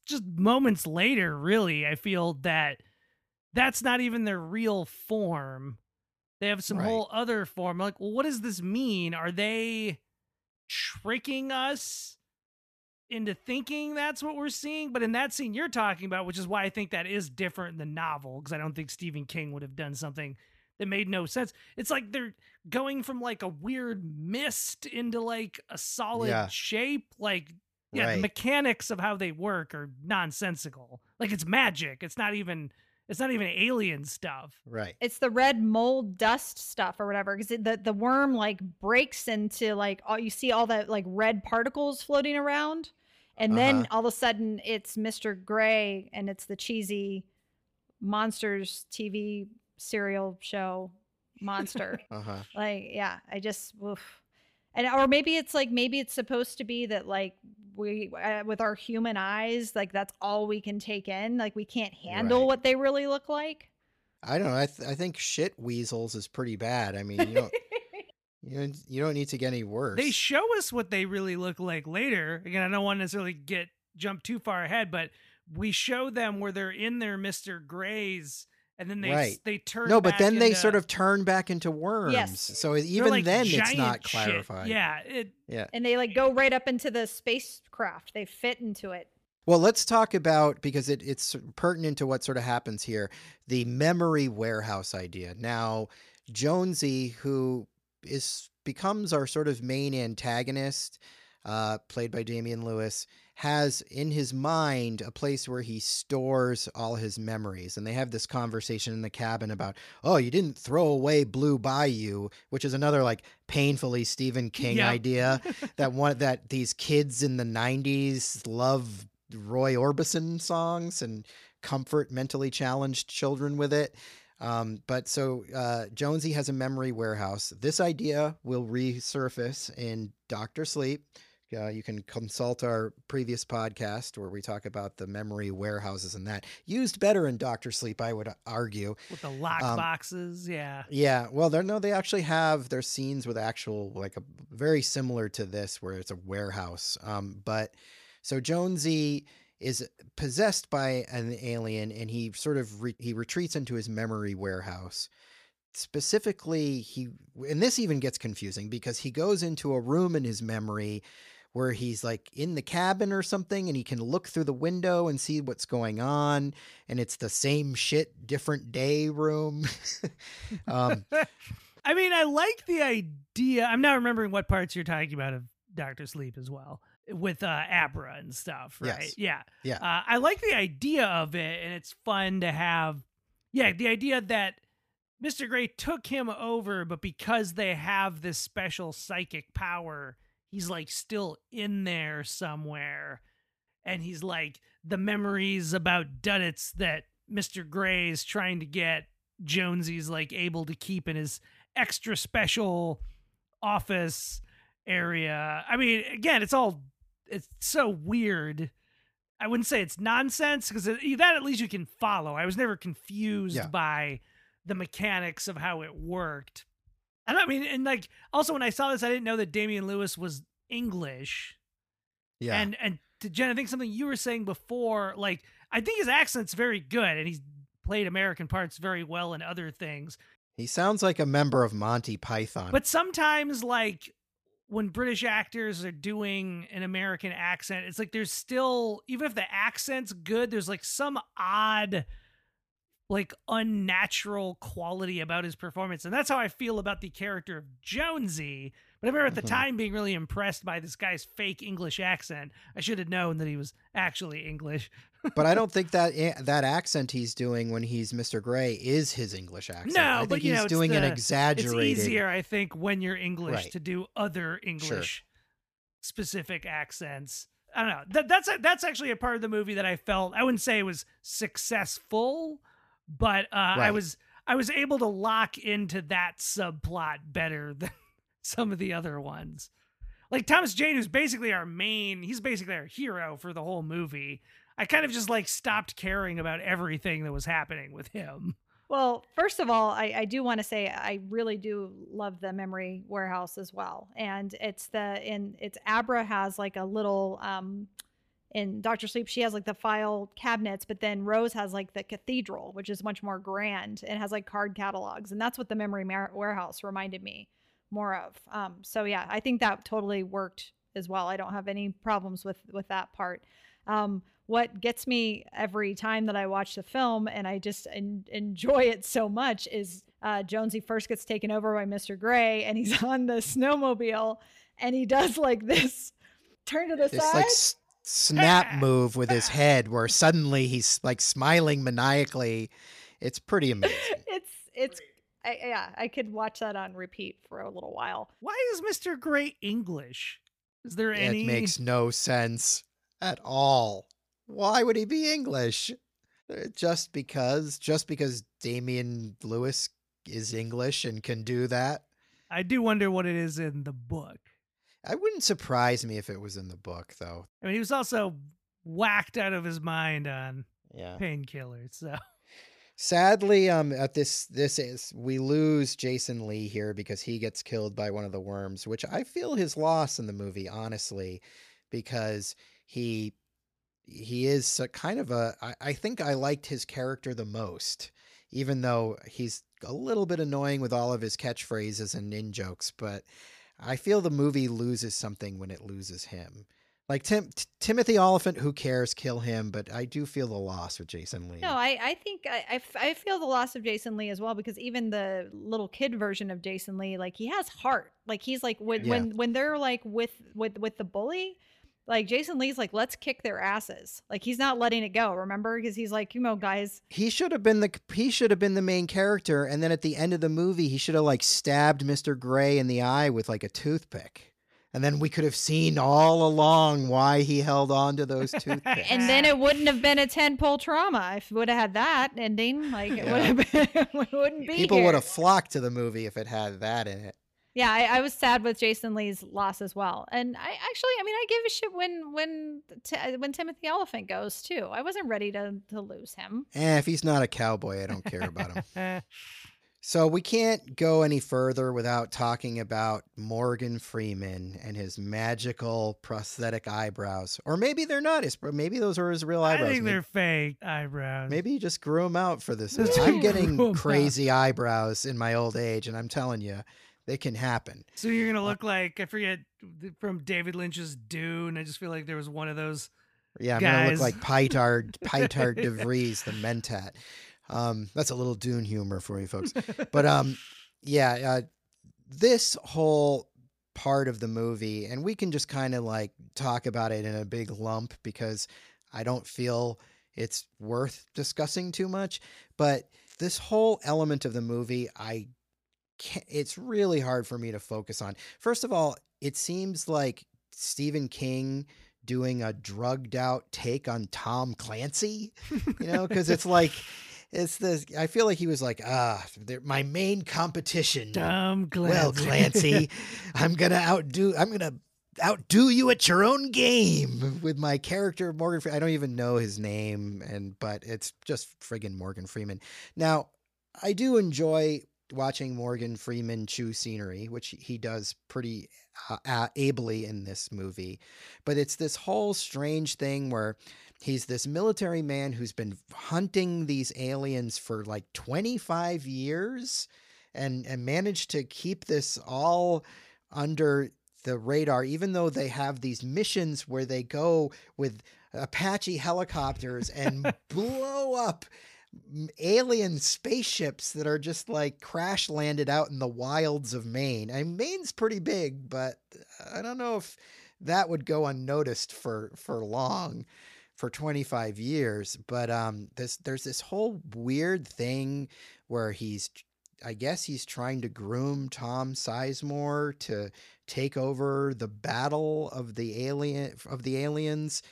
just moments later, really, I feel that's not even their real form. They have some whole other form. Like, well, what does this mean? Are they tricking us into thinking that's what we're seeing? But in that scene you're talking about, which is why I think that is different than the novel, because I don't think Stephen King would have done something that made no sense. It's like they're going from like a weird mist into like a solid shape. Like, the mechanics of how they work are nonsensical. Like, it's magic. It's not even alien stuff. Right. It's the red mold dust stuff or whatever. Because the worm like breaks into like all, you see all that like red particles floating around. And then all of a sudden it's Mr. Gray, and it's the cheesy Monsters TV serial show monster. Like, yeah, I just, oof. And, or maybe it's like, maybe it's supposed to be that like we, with our human eyes, like that's all we can take in. Like, we can't handle what they really look like. I don't know. I think shit weasels is pretty bad. I mean, you don't need to get any worse. They show us what they really look like later. Again, I don't want to necessarily jump too far ahead, but we show them where they're in their Mr. Gray's, and then they turn. No, but back then they sort of turn back into worms. Yes. So even like then it's not clarified. Shit. Yeah. And they like go right up into the spacecraft. They fit into it. Well, let's talk about, because it's pertinent to what sort of happens here, the memory warehouse idea. Now, Jonesy, who becomes our sort of main antagonist, played by Damian Lewis, has in his mind a place where he stores all his memories. And they have this conversation in the cabin about, oh, you didn't throw away Blue Bayou, which is another like painfully Stephen King idea that these kids in the 90s love Roy Orbison songs and comfort mentally challenged children with it. But Jonesy has a memory warehouse. This idea will resurface in Dr. Sleep, You can consult our previous podcast where we talk about the memory warehouses and that. Used better in Dr. Sleep, I would argue. With the lock boxes, yeah. Yeah, well, they actually have their scenes with actual, like, a very similar to this where it's a warehouse. But so Jonesy is possessed by an alien, and he sort of retreats into his memory warehouse. Specifically, and this even gets confusing because he goes into a room in his memory where he's like in the cabin or something, and he can look through the window and see what's going on. And it's the same shit, different day room. I mean, I like the idea. I'm not remembering what parts you're talking about of Dr. Sleep as well, with Abra and stuff, right? Yes. Yeah. Yeah. I like the idea of it, and it's fun to have. Yeah. The idea that Mr. Gray took him over, but because they have this special psychic power, he's like still in there somewhere. And he's like, the memories about Duddits that Mr. Gray's trying to get, Jonesy's like able to keep in his extra special office area. I mean, again, it's so weird. I wouldn't say it's nonsense, because that at least you can follow. I was never confused by the mechanics of how it worked. And I mean, and like, also when I saw this, I didn't know that Damian Lewis was English. Yeah. And to Jen, I think something you were saying before, like, I think his accent's very good, and he's played American parts very well in other things. He sounds like a member of Monty Python. But sometimes, like, when British actors are doing an American accent, it's like there's still, even if the accent's good, there's like some odd, like, unnatural quality about his performance. And that's how I feel about the character of Jonesy. But I remember at the time being really impressed by this guy's fake English accent. I should have known that he was actually English. But I don't think that accent he's doing when he's Mr. Gray is his English accent. No, I think but, he's doing an exaggerated. It's easier, I think, when you're English to do other English-specific accents. I don't know. That's actually a part of the movie that I felt, I wouldn't say it was successful, but I was able to lock into that subplot better than some of the other ones. Like Thomas Jane, who's basically he's basically our hero for the whole movie. I kind of just like stopped caring about everything that was happening with him. Well, first of all, I do want to say I really do love the memory warehouse as well. And it's Abra has like a little, in Dr. Sleep, she has like the file cabinets, but then Rose has like the cathedral, which is much more grand and has like card catalogs. And that's what the memory warehouse reminded me more of. So yeah, I think that totally worked as well. I don't have any problems with that part. What gets me every time that I watch the film, and I just enjoy it so much, is Jonesy first gets taken over by Mr. Gray, and he's on the snowmobile, and he does like this turn to the side. Like snap move with his head where suddenly he's like smiling maniacally. It's pretty amazing. I could watch that on repeat for a little while. Why is Mr. Gray English? Is there any? It makes no sense at all. Why would he be English? Just because Damian Lewis is English and can do that. I do wonder what it is in the book. I wouldn't surprise me if it was in the book, though. I mean, he was also whacked out of his mind on painkillers. So sadly, at we lose Jason Lee here because he gets killed by one of the worms, which I feel his loss in the movie, honestly, because he is kind of I think I liked his character the most, even though he's a little bit annoying with all of his catchphrases and in-jokes, but I feel the movie loses something when it loses him. Like Timothy Oliphant, who cares, kill him. But I do feel the loss of Jason Lee. No, I think I feel the loss of Jason Lee as well, because even the little kid version of Jason Lee, like, he has heart. Like, he's like when they're like with the bully, like, Jason Lee's like, let's kick their asses. Like, he's not letting it go. Remember? Because he's like, guys, he should have been the main character. And then at the end of the movie, he should have like stabbed Mr. Gray in the eye with like a toothpick. And then we could have seen all along why he held on to those toothpicks. And then it wouldn't have been a tentpole trauma. If it would have had that ending, like, it wouldn't be. People would have flocked to the movie if it had that in it. Yeah, I was sad with Jason Lee's loss as well. And I gave a shit when Timothy Oliphant goes too. I wasn't ready to lose him. If he's not a cowboy, I don't care about him. So we can't go any further without talking about Morgan Freeman and his magical prosthetic eyebrows. Or maybe they're not. Maybe those are his real eyebrows. I think they're fake eyebrows. Maybe he just grew them out for this. I'm getting crazy eyebrows in my old age, and I'm telling you, they can happen. So you're going to look like, I forget, from David Lynch's Dune. I just feel like there was one of those guys. I'm going to look like Pytard DeVries, the Mentat. That's a little Dune humor for you folks. But this whole part of the movie, and we can just kind of like talk about it in a big lump because I don't feel it's worth discussing too much. But this whole element of the movie, it's really hard for me to focus on. First of all, it seems like Stephen King doing a drugged out take on Tom Clancy, because it's like... It's this. I feel like he was like, my main competition. Tom Clancy. Well, Clancy, I'm gonna outdo you at your own game with my character Morgan Freeman. I don't even know his name, but it's just friggin' Morgan Freeman. Now, I do enjoy watching Morgan Freeman chew scenery, which he does pretty ably in this movie, but it's this whole strange thing where he's this military man who's been hunting these aliens for like 25 years and managed to keep this all under the radar, even though they have these missions where they go with Apache helicopters and blow up alien spaceships that are just like crash landed out in the wilds of Maine. I mean, Maine's pretty big, but I don't know if that would go unnoticed for long, for 25 years. But there's this whole weird thing where he's trying to groom Tom Sizemore to take over the battle of the aliens.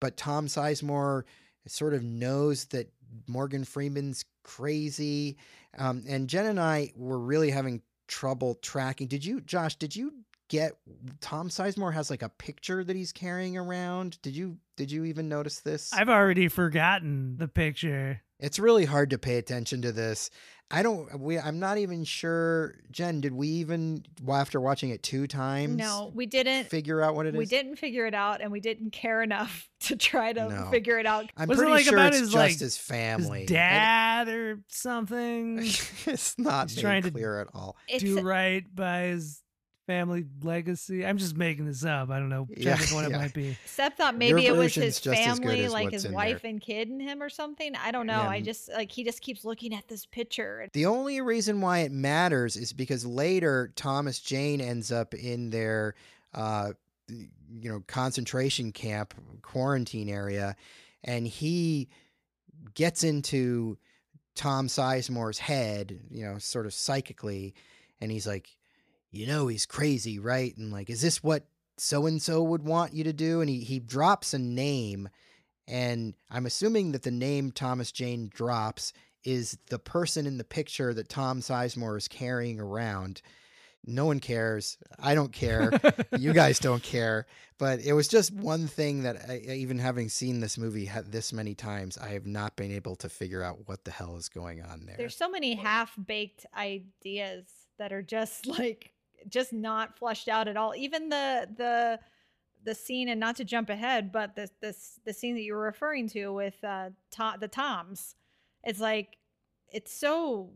But Tom Sizemore sort of knows that Morgan Freeman's crazy. And Jen and I were really having trouble tracking. Josh, did you get Tom Sizemore has like a picture that he's carrying around? Did you even notice this? I've already forgotten the picture. It's really hard to pay attention to this. I'm not even sure. Jen, did we even, after watching it 2 times? No, we didn't figure out what it is. We didn't figure it out, and we didn't care enough to try to figure it out. I'm pretty sure it's just his family, his dad, or something. It's not trying to clear at all. Do right by his family legacy. I'm just making this up. I don't know. It might be. Seth thought maybe it was his family, like his wife and kid and him or something. I don't know. Yeah. I just like, he just keeps looking at this picture. The only reason why it matters is because later Thomas Jane ends up in their, concentration camp quarantine area. And he gets into Tom Sizemore's head, sort of psychically. And he's like, he's crazy, right? And like, is this what so-and-so would want you to do? And he drops a name, and I'm assuming that the name Thomas Jane drops is the person in the picture that Tom Sizemore is carrying around. No one cares. I don't care. You guys don't care. But it was just one thing that even having seen this movie this many times, I have not been able to figure out what the hell is going on there. There's so many half-baked ideas that are just like, just not fleshed out at all. Even the scene, and not to jump ahead, but the scene that you were referring to with the Toms, it's like, it's so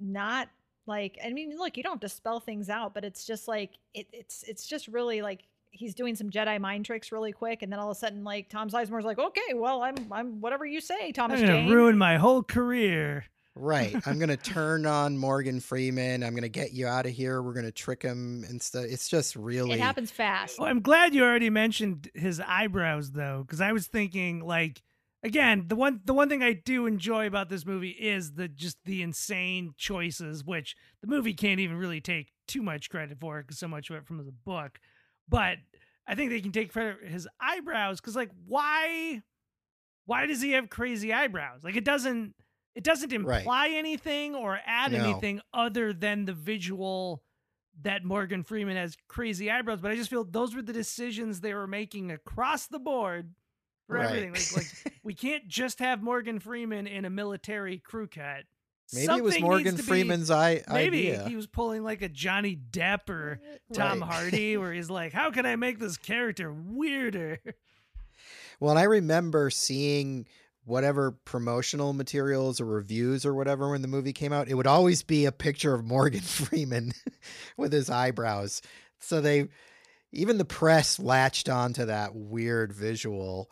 not like, I mean, look, you don't have to spell things out, but it's just like, it's just really like, he's doing some Jedi mind tricks really quick, and then all of a sudden, like, Tom Sizemore's like, okay, well, I'm whatever you say, Thomas Jane. I'm gonna ruin my whole career. Right. I'm going to turn on Morgan Freeman. I'm going to get you out of here. We're going to trick him and stuff. It's just really... It happens fast. Well, I'm glad you already mentioned his eyebrows, though, because I was thinking, like, again, the one thing I do enjoy about this movie is just the insane choices, which the movie can't even really take too much credit for because so much of it from the book. But I think they can take credit for his eyebrows because, like, why does he have crazy eyebrows? Like, it doesn't imply anything or add anything other than the visual that Morgan Freeman has crazy eyebrows, but I just feel those were the decisions they were making across the board for everything. Like we can't just have Morgan Freeman in a military crew cut. Maybe something it was Morgan Freeman's idea. Maybe he was pulling like a Johnny Depp or Tom Hardy where he's like, how can I make this character weirder? Well, and I remember seeing whatever promotional materials or reviews or whatever when the movie came out, it would always be a picture of Morgan Freeman with his eyebrows. So they, even the press latched onto that weird visual.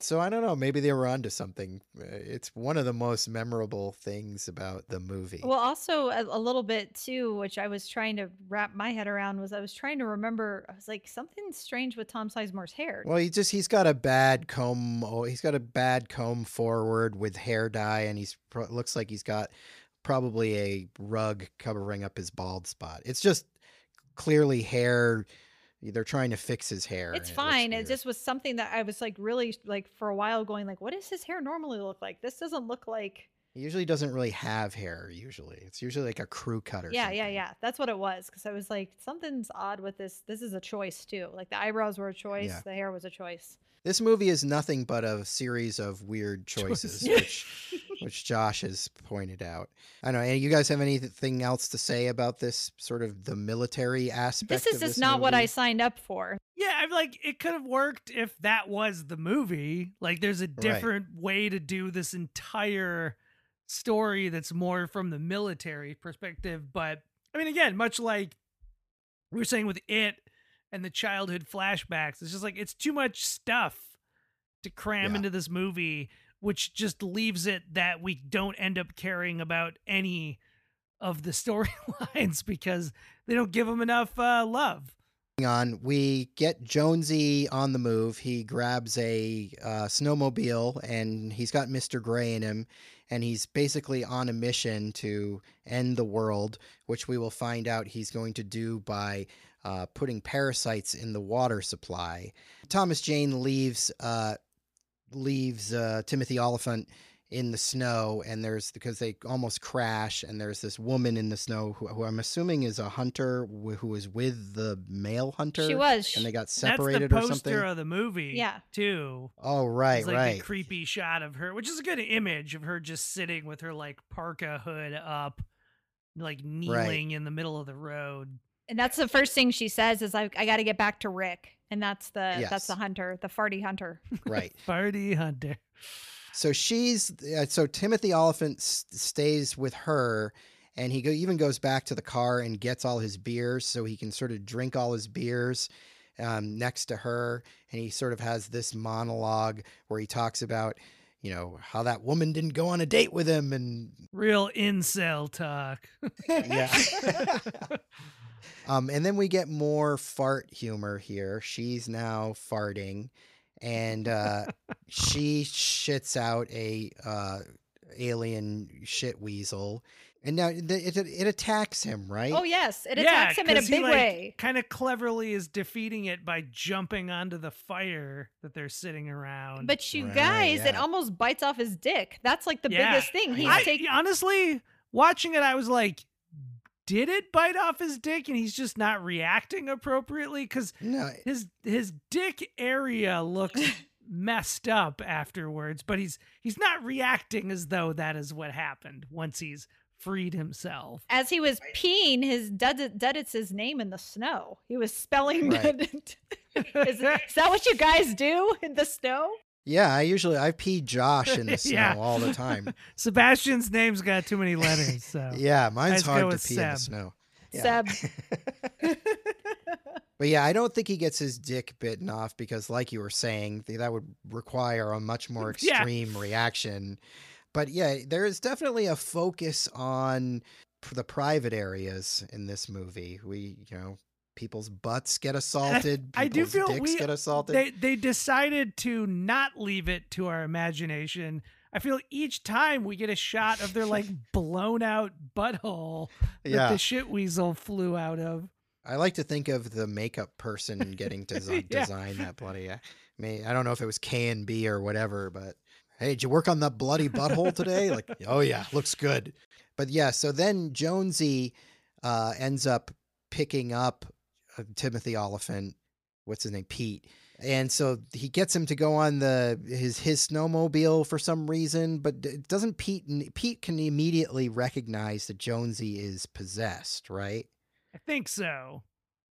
So I don't know, maybe they were onto something. It's one of the most memorable things about the movie. Well, also a little bit too, which I was trying to wrap my head around, was I was trying to remember, I was like, something's strange with Tom Sizemore's hair. Well, he's got a bad comb. Oh, he's got a bad comb forward with hair dye. And he's looks like he's got probably a rug covering up his bald spot. It's just clearly hair. They're trying to fix his hair. It's fine. It just was something that I was like really like for a while going like, what does his hair normally look like? This doesn't look like. He usually doesn't really have hair. Usually it's usually like a crew cut or something. Yeah. That's what it was. Cause I was like, something's odd with this. This is a choice too. Like the eyebrows were a choice. Yeah. The hair was a choice. This movie is nothing but a series of weird choices, which Josh has pointed out. I know. And you guys have anything else to say about this sort of the military aspect? This is just not what I signed up for. Yeah, I'm like, it could have worked if that was the movie. Like, there's a different way to do this entire story that's more from the military perspective. But I mean, again, much like we were saying with It, and the childhood flashbacks. It's just like, it's too much stuff to cram into this movie, which just leaves it that we don't end up caring about any of the storylines because they don't give them enough love. We get Jonesy on the move. He grabs a snowmobile and he's got Mr. Gray in him. And he's basically on a mission to end the world, which we will find out he's going to do by putting parasites in the water supply. Thomas Jane leaves Timothy Oliphant in the snow, and because they almost crash, and there's this woman in the snow who I'm assuming is a hunter who was with the male hunter. She was, and they got separated or something. That's the poster of the movie, too. Oh, right, a creepy shot of her, which is a good image of her just sitting with her like parka hood up, like kneeling in the middle of the road. And that's the first thing she says is, I got to get back to Rick. And that's the that's the hunter, the farty hunter. Right. Farty hunter. So Timothy Oliphant stays with her, and he even goes back to the car and gets all his beers so he can sort of drink all his beers next to her. And he sort of has this monologue where he talks about, you know, how that woman didn't go on a date with him and real incel talk. Yeah. And then we get more fart humor here. She's now farting, and she shits out a alien shit weasel. And now it attacks him, right? Oh, yes. It attacks him in a big way. Kind of cleverly is defeating it by jumping onto the fire that they're sitting around. But you guys, it almost bites off his dick. That's like the biggest thing. Honestly, watching it, I was like, did it bite off his dick and he's just not reacting appropriately? Because his dick area looks messed up afterwards, but he's not reacting as though that is what happened once he's freed himself. As he was peeing, his duddits his name in the snow. He was spelling duddit. Is that what you guys do in the snow? Yeah, I pee Josh in the snow all the time. Sebastian's name's got too many letters. So mine's hard to pee in the snow. Yeah. Seb. But I don't think he gets his dick bitten off because, like you were saying, that would require a much more extreme reaction. But there is definitely a focus on the private areas in this movie. People's butts get assaulted. I do feel dicks get assaulted. They decided to not leave it to our imagination. I feel each time we get a shot of their like blown out butthole that the shit weasel flew out of. I like to think of the makeup person getting to design that bloody. I mean, I don't know if it was K&B or whatever, but hey, did you work on that bloody butthole today? Like, oh yeah, looks good. But so then Jonesy ends up picking up Timothy Oliphant, what's his name, Pete. And so he gets him to go on his snowmobile for some reason, but doesn't Pete can immediately recognize that Jonesy is possessed, right? I think so.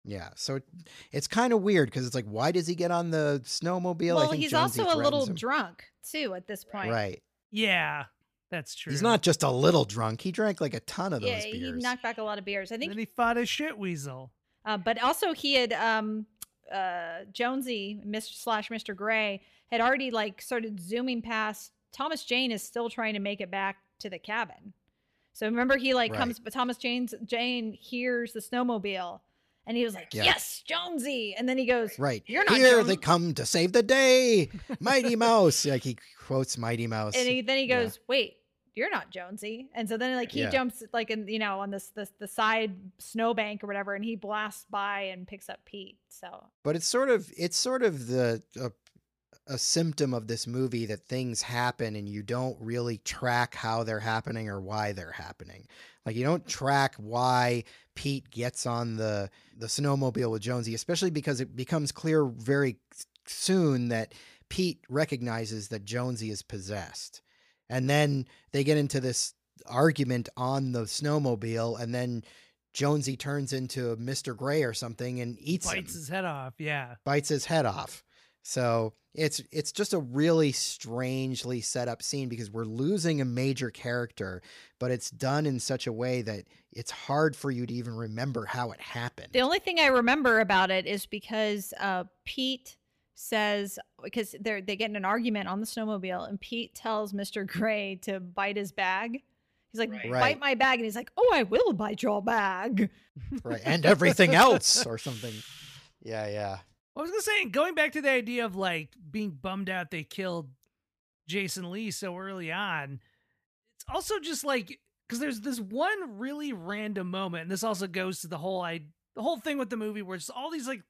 Yeah. So it's kind of weird because it's like, why does he get on the snowmobile? Well, I think he's Jonesy also a little drunk too at this point. Right. Yeah, that's true. He's not just a little drunk. He drank like a ton of those beers. Yeah, he knocked back a lot of beers. I think. And he fought a shit weasel. But also he had, Jonesy / Mr. Gray had already like started zooming past. Thomas Jane is still trying to make it back to the cabin. So remember he like comes, but Thomas Jane hears the snowmobile and he was like, yes, Jonesy. And then he goes, right. You're not here. They come to save the day. Mighty Mouse. Like he quotes Mighty Mouse. And then he goes, wait, you're not Jonesy. And so then like he jumps like in, you know, on the side snowbank or whatever, and he blasts by and picks up Pete. So, but it's sort of a symptom of this movie that things happen and you don't really track how they're happening or why they're happening. Like you don't track why Pete gets on the snowmobile with Jonesy, especially because it becomes clear very soon that Pete recognizes that Jonesy is possessed. And then they get into this argument on the snowmobile, and then Jonesy turns into Mr. Gray or something and bites his head off. Yeah. Bites his head off. So it's just a really strangely set up scene because we're losing a major character, but it's done in such a way that it's hard for you to even remember how it happened. The only thing I remember about it is because Pete says, because they get in an argument on the snowmobile and Pete tells Mr. Gray to bite his bag. He's like, bite my bag. And he's like, oh, I will bite your bag. Right. And everything else or something. Yeah. Yeah. I was going to say, going back to the idea of like being bummed out, they killed Jason Lee so early on. It's also just like, cause there's this one really random moment. And this also goes to the whole thing with the movie where it's all these like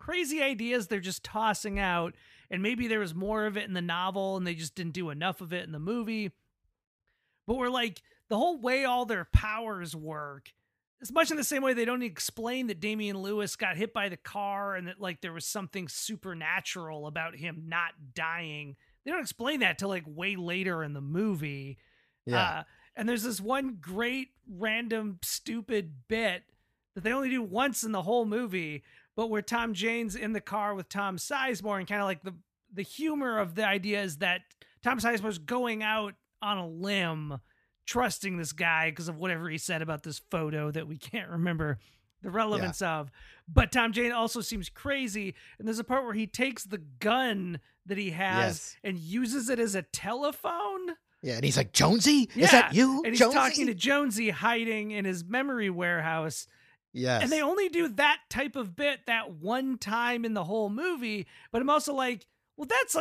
crazy ideas they're just tossing out, and maybe there was more of it in the novel and they just didn't do enough of it in the movie, but we're like the whole way all their powers work, it's much in the same way they don't explain that Damian Lewis got hit by the car and that like there was something supernatural about him not dying. They don't explain that till like way later in the movie. And there's this one great random stupid bit that they only do once in the whole movie, but where Tom Jane's in the car with Tom Sizemore, and kind of like the humor of the idea is that Tom Sizemore's going out on a limb, trusting this guy because of whatever he said about this photo that we can't remember the relevance of. But Tom Jane also seems crazy. And there's a part where he takes the gun that he has and uses it as a telephone. Yeah, and he's like, Jonesy? Is that you? And he's talking to Jonesy hiding in his memory warehouse. Yes. And they only do that type of bit that one time in the whole movie. But I'm also like, well, that's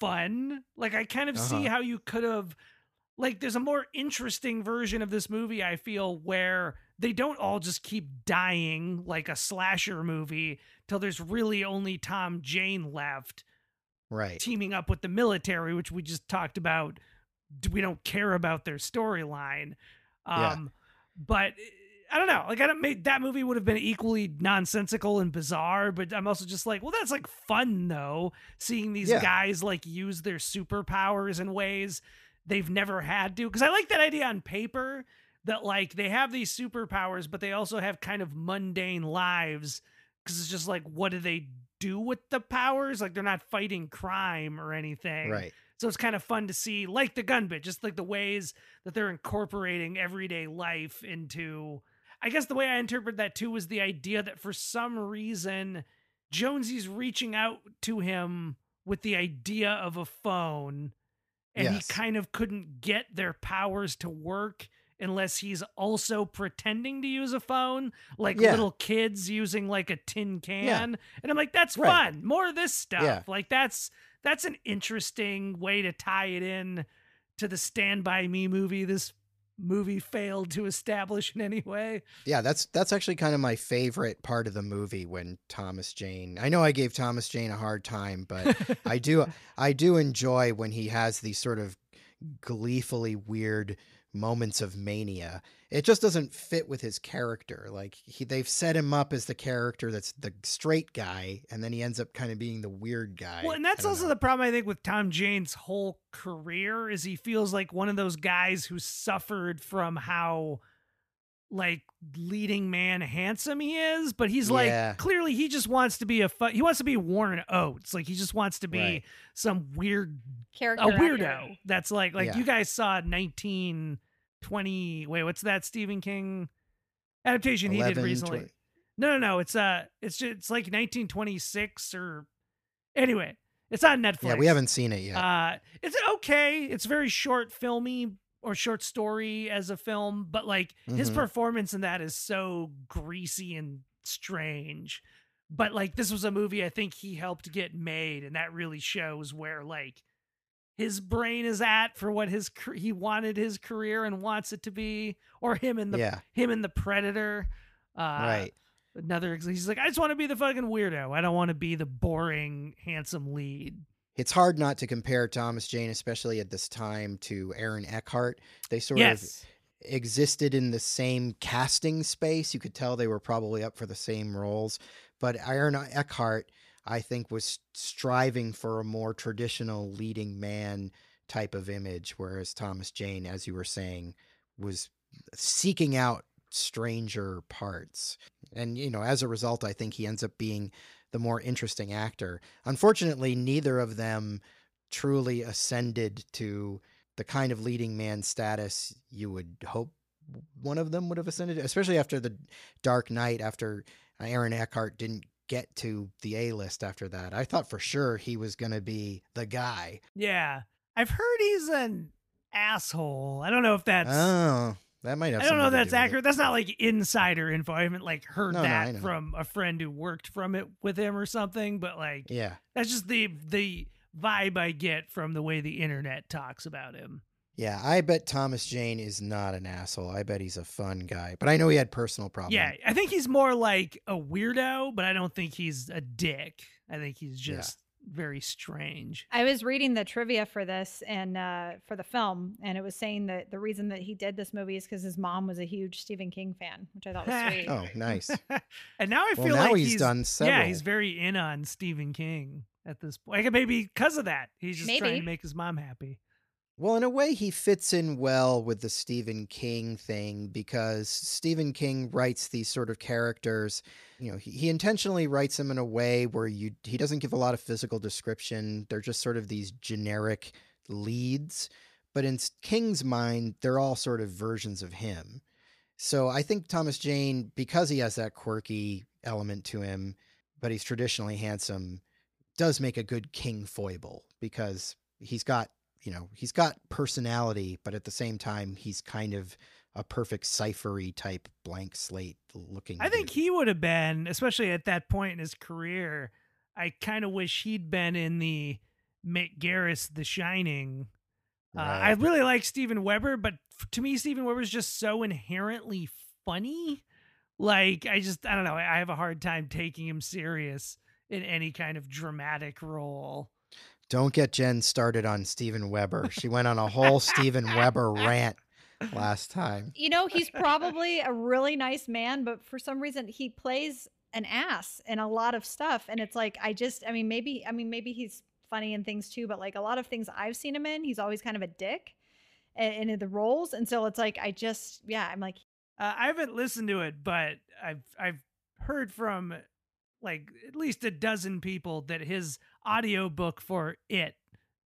fun. Like, I kind of see how you could have, like, there's a more interesting version of this movie, I feel, where they don't all just keep dying like a slasher movie till there's really only Tom Jane left. Right. Teaming up with the military, which we just talked about. We don't care about their storyline. But I don't know. Like, I don't make that movie would have been equally nonsensical and bizarre, but I'm also just like, well, that's like fun though. Seeing these guys like use their superpowers in ways they've never had to. Cause I like that idea on paper that like they have these superpowers, but they also have kind of mundane lives. Cause it's just like, what do they do with the powers? Like they're not fighting crime or anything. Right. So it's kind of fun to see like the gun bit, just like the ways that they're incorporating everyday life into, I guess the way I interpret that too was the idea that for some reason Jonesy's reaching out to him with the idea of a phone, and he kind of couldn't get their powers to work unless he's also pretending to use a phone, like little kids using like a tin can. Yeah. And I'm like, that's fun. More of this stuff. Yeah. Like that's an interesting way to tie it in to the Stand By Me movie. This movie failed to establish in any way. Yeah, that's actually kind of my favorite part of the movie when Thomas Jane, I know I gave Thomas Jane a hard time, but I do enjoy when he has these sort of gleefully weird moments of mania. It just doesn't fit with his character. Like they've set him up as the character that's the straight guy, and then he ends up kind of being the weird guy. Well, and that's also the problem, I think, with Tom Jane's whole career, is he feels like one of those guys who suffered from how like leading man handsome he is, but he's like, clearly he just wants to be he wants to be Warren Oates. Like he just wants to be some weird character, a weirdo. That's like you guys saw 1920. Wait, what's that Stephen King adaptation 11, he did recently? No. It's like 1926 or anyway, it's on Netflix. Yeah. We haven't seen it yet. It's okay. It's very short filmy, or short story as a film, but like his performance in that is so greasy and strange. But like, this was a movie I think he helped get made, and that really shows where like his brain is at for what he wanted his career and wants it to be, or him and the Predator. Right. Another, he's like, I just want to be the fucking weirdo. I don't want to be the boring, handsome lead. It's hard not to compare Thomas Jane, especially at this time, to Aaron Eckhart. They sort of existed in the same casting space. You could tell they were probably up for the same roles. But Aaron Eckhart, I think, was striving for a more traditional leading man type of image, whereas Thomas Jane, as you were saying, was seeking out stranger parts. And, you know, as a result, I think he ends up being the more interesting actor. Unfortunately, neither of them truly ascended to the kind of leading man status you would hope one of them would have ascended, especially after The Dark Knight, after Aaron Eckhart didn't get to the A-list after that. I thought for sure he was going to be the guy. Yeah. I've heard he's an asshole. I don't know if that's... Oh, that might have. I don't know if that's accurate. That's not like insider info. I haven't like heard that from a friend who worked with him or something, but like, yeah, that's just the vibe I get from the way the internet talks about him. Yeah. I bet Thomas Jane is not an asshole. I bet he's a fun guy, but I know he had personal problems. Yeah. I think he's more like a weirdo, but I don't think he's a dick. I think he's just very strange. I was reading the trivia for this and for the film, and it was saying that the reason that he did this movie is because his mom was a huge Stephen King fan, which I thought was sweet. Oh, nice. And now I feel like he's done several. Yeah, he's very in on Stephen King at this point. Like, maybe because of that, he's just trying to make his mom happy. Well, in a way, he fits in well with the Stephen King thing, because Stephen King writes these sort of characters. You know, he intentionally writes them in a way where he doesn't give a lot of physical description. They're just sort of these generic leads. But in King's mind, they're all sort of versions of him. So I think Thomas Jane, because he has that quirky element to him, but he's traditionally handsome, does make a good King foible, because he's got personality, but at the same time, he's kind of a perfect ciphery type blank slate looking. I think he would have been, especially at that point in his career, I kind of wish he'd been in the Mick Garris, The Shining. I really like Steven Weber, but to me, Steven Weber's just so inherently funny. Like, I don't know. I have a hard time taking him serious in any kind of dramatic role. Don't get Jen started on Steven Weber. She went on a whole Steven Weber rant last time. You know, he's probably a really nice man, but for some reason he plays an ass in a lot of stuff. And it's like, maybe he's funny in things too, but like a lot of things I've seen him in, he's always kind of a dick in the roles. And so it's like, I'm like, I haven't listened to it, but I've heard from like at least a dozen people that his audiobook for It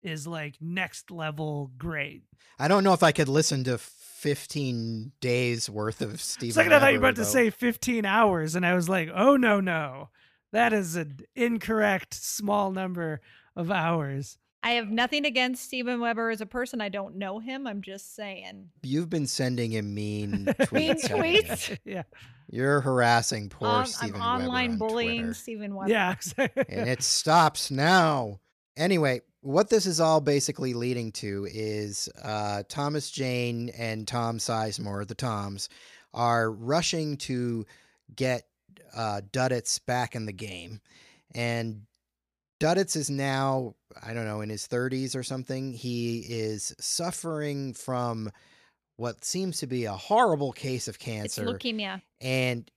is like next level great. I don't know if I could listen to 15 days worth of Stephen. Second, I thought you were about to say 15 hours, and I was like, oh no, that is an incorrect small number of hours. I have nothing against Steven Weber as a person. I don't know him. I'm just saying. You've been sending him mean tweets. Mean tweets? Yeah. You're harassing poor Steven Weber. I'm online bullying Twitter. Steven Weber. Yeah. Exactly. And it stops now. Anyway, what this is all basically leading to is Thomas Jane and Tom Sizemore, the Toms, are rushing to get Duddits back in the game. And Duddits is now, I don't know, in his 30s or something. He is suffering from what seems to be a horrible case of cancer. It's leukemia. And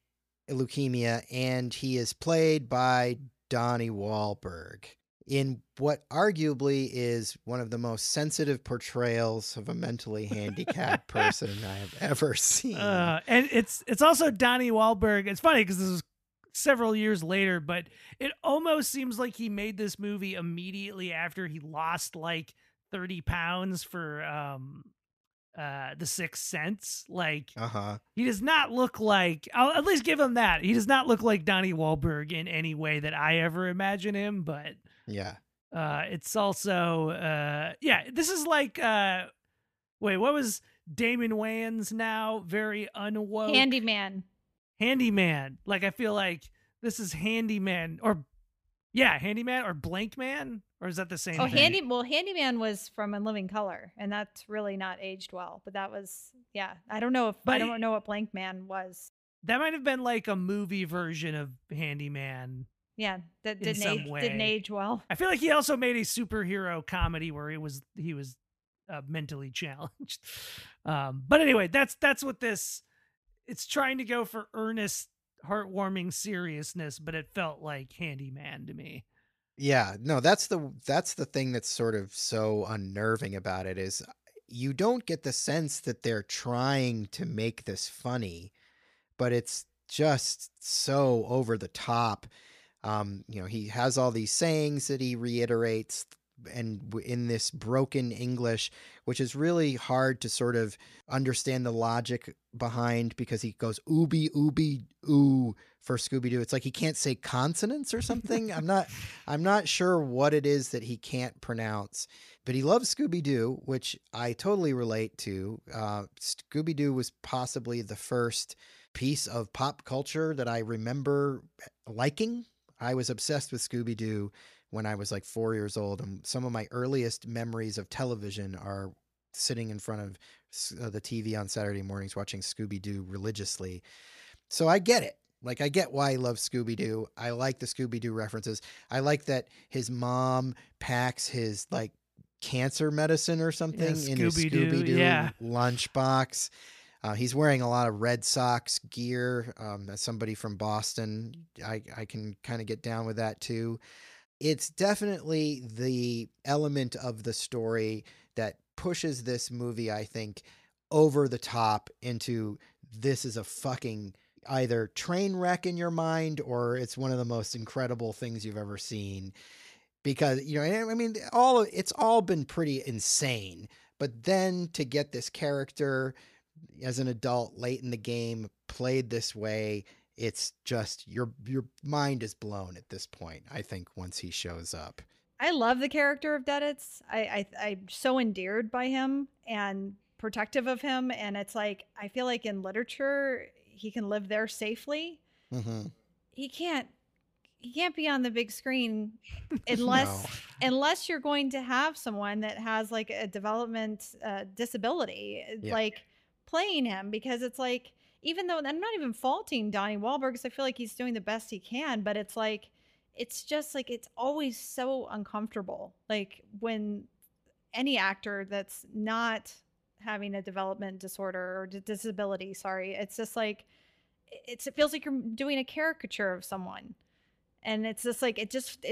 leukemia. And he is played by Donnie Wahlberg in what arguably is one of the most sensitive portrayals of a mentally handicapped person I have ever seen. And it's also Donnie Wahlberg. It's funny because this was several years later, but it almost seems like he made this movie immediately after he lost like 30 pounds for The Sixth Sense. Like, he does not look like, I'll at least give him that. He does not look like Donnie Wahlberg in any way that I ever imagine him, but yeah. It's also, yeah, this is like, wait, what was Damon Wayans now? Very unwoke. Handyman. Like, I feel like this is Handyman or, yeah, Handyman or Blank Man, or is that the same thing? Well, Handyman was from In Living Color, and that's really not aged well, but that was, yeah, I don't know if, but I don't know what Blank Man was. That might have been like a movie version of Handyman. Yeah, that didn't age well. I feel like he also made a superhero comedy where he was mentally challenged. But anyway, that's what this. It's trying to go for earnest, heartwarming seriousness, but it felt like Handyman to me. Yeah, no, that's the thing that's sort of so unnerving about it is you don't get the sense that they're trying to make this funny, but it's just so over the top. You know, he has all these sayings that he reiterates and in this broken English, which is really hard to sort of understand the logic behind, because he goes ooby ooby oo for Scooby-Doo. It's like he can't say consonants or something. I'm not sure what it is that he can't pronounce, but he loves Scooby-Doo, which I totally relate to. Scooby-Doo was possibly the first piece of pop culture that I remember liking. I was obsessed with Scooby-Doo when I was like 4 years old, and some of my earliest memories of television are sitting in front of the TV on Saturday mornings, watching Scooby-Doo religiously. So I get it. Like, I get why I love Scooby-Doo. I like the Scooby-Doo references. I like that his mom packs his like cancer medicine or something in his Scooby-Doo lunchbox. He's wearing a lot of Red Sox gear. As somebody from Boston, I can kind of get down with that too. It's definitely the element of the story that pushes this movie, I think, over the top into this is a fucking either train wreck in your mind, or it's one of the most incredible things you've ever seen. Because, you know, I mean, it's all been pretty insane. But then to get this character as an adult late in the game played this way, it's just your mind is blown at this point, I think, once he shows up. I love the character of Deditz. I'm so endeared by him and protective of him. And it's like, I feel like in literature, he can live there safely. Mm-hmm. He can't be on the big screen unless unless you're going to have someone that has like a development disability, like playing him, because it's like, even though I'm not even faulting Donnie Wahlberg, because I feel like he's doing the best he can, but it's like, it's just like, it's always so uncomfortable. Like when any actor that's not having a development disorder or disability, it's just like, it feels like you're doing a caricature of someone. And it's just like, it just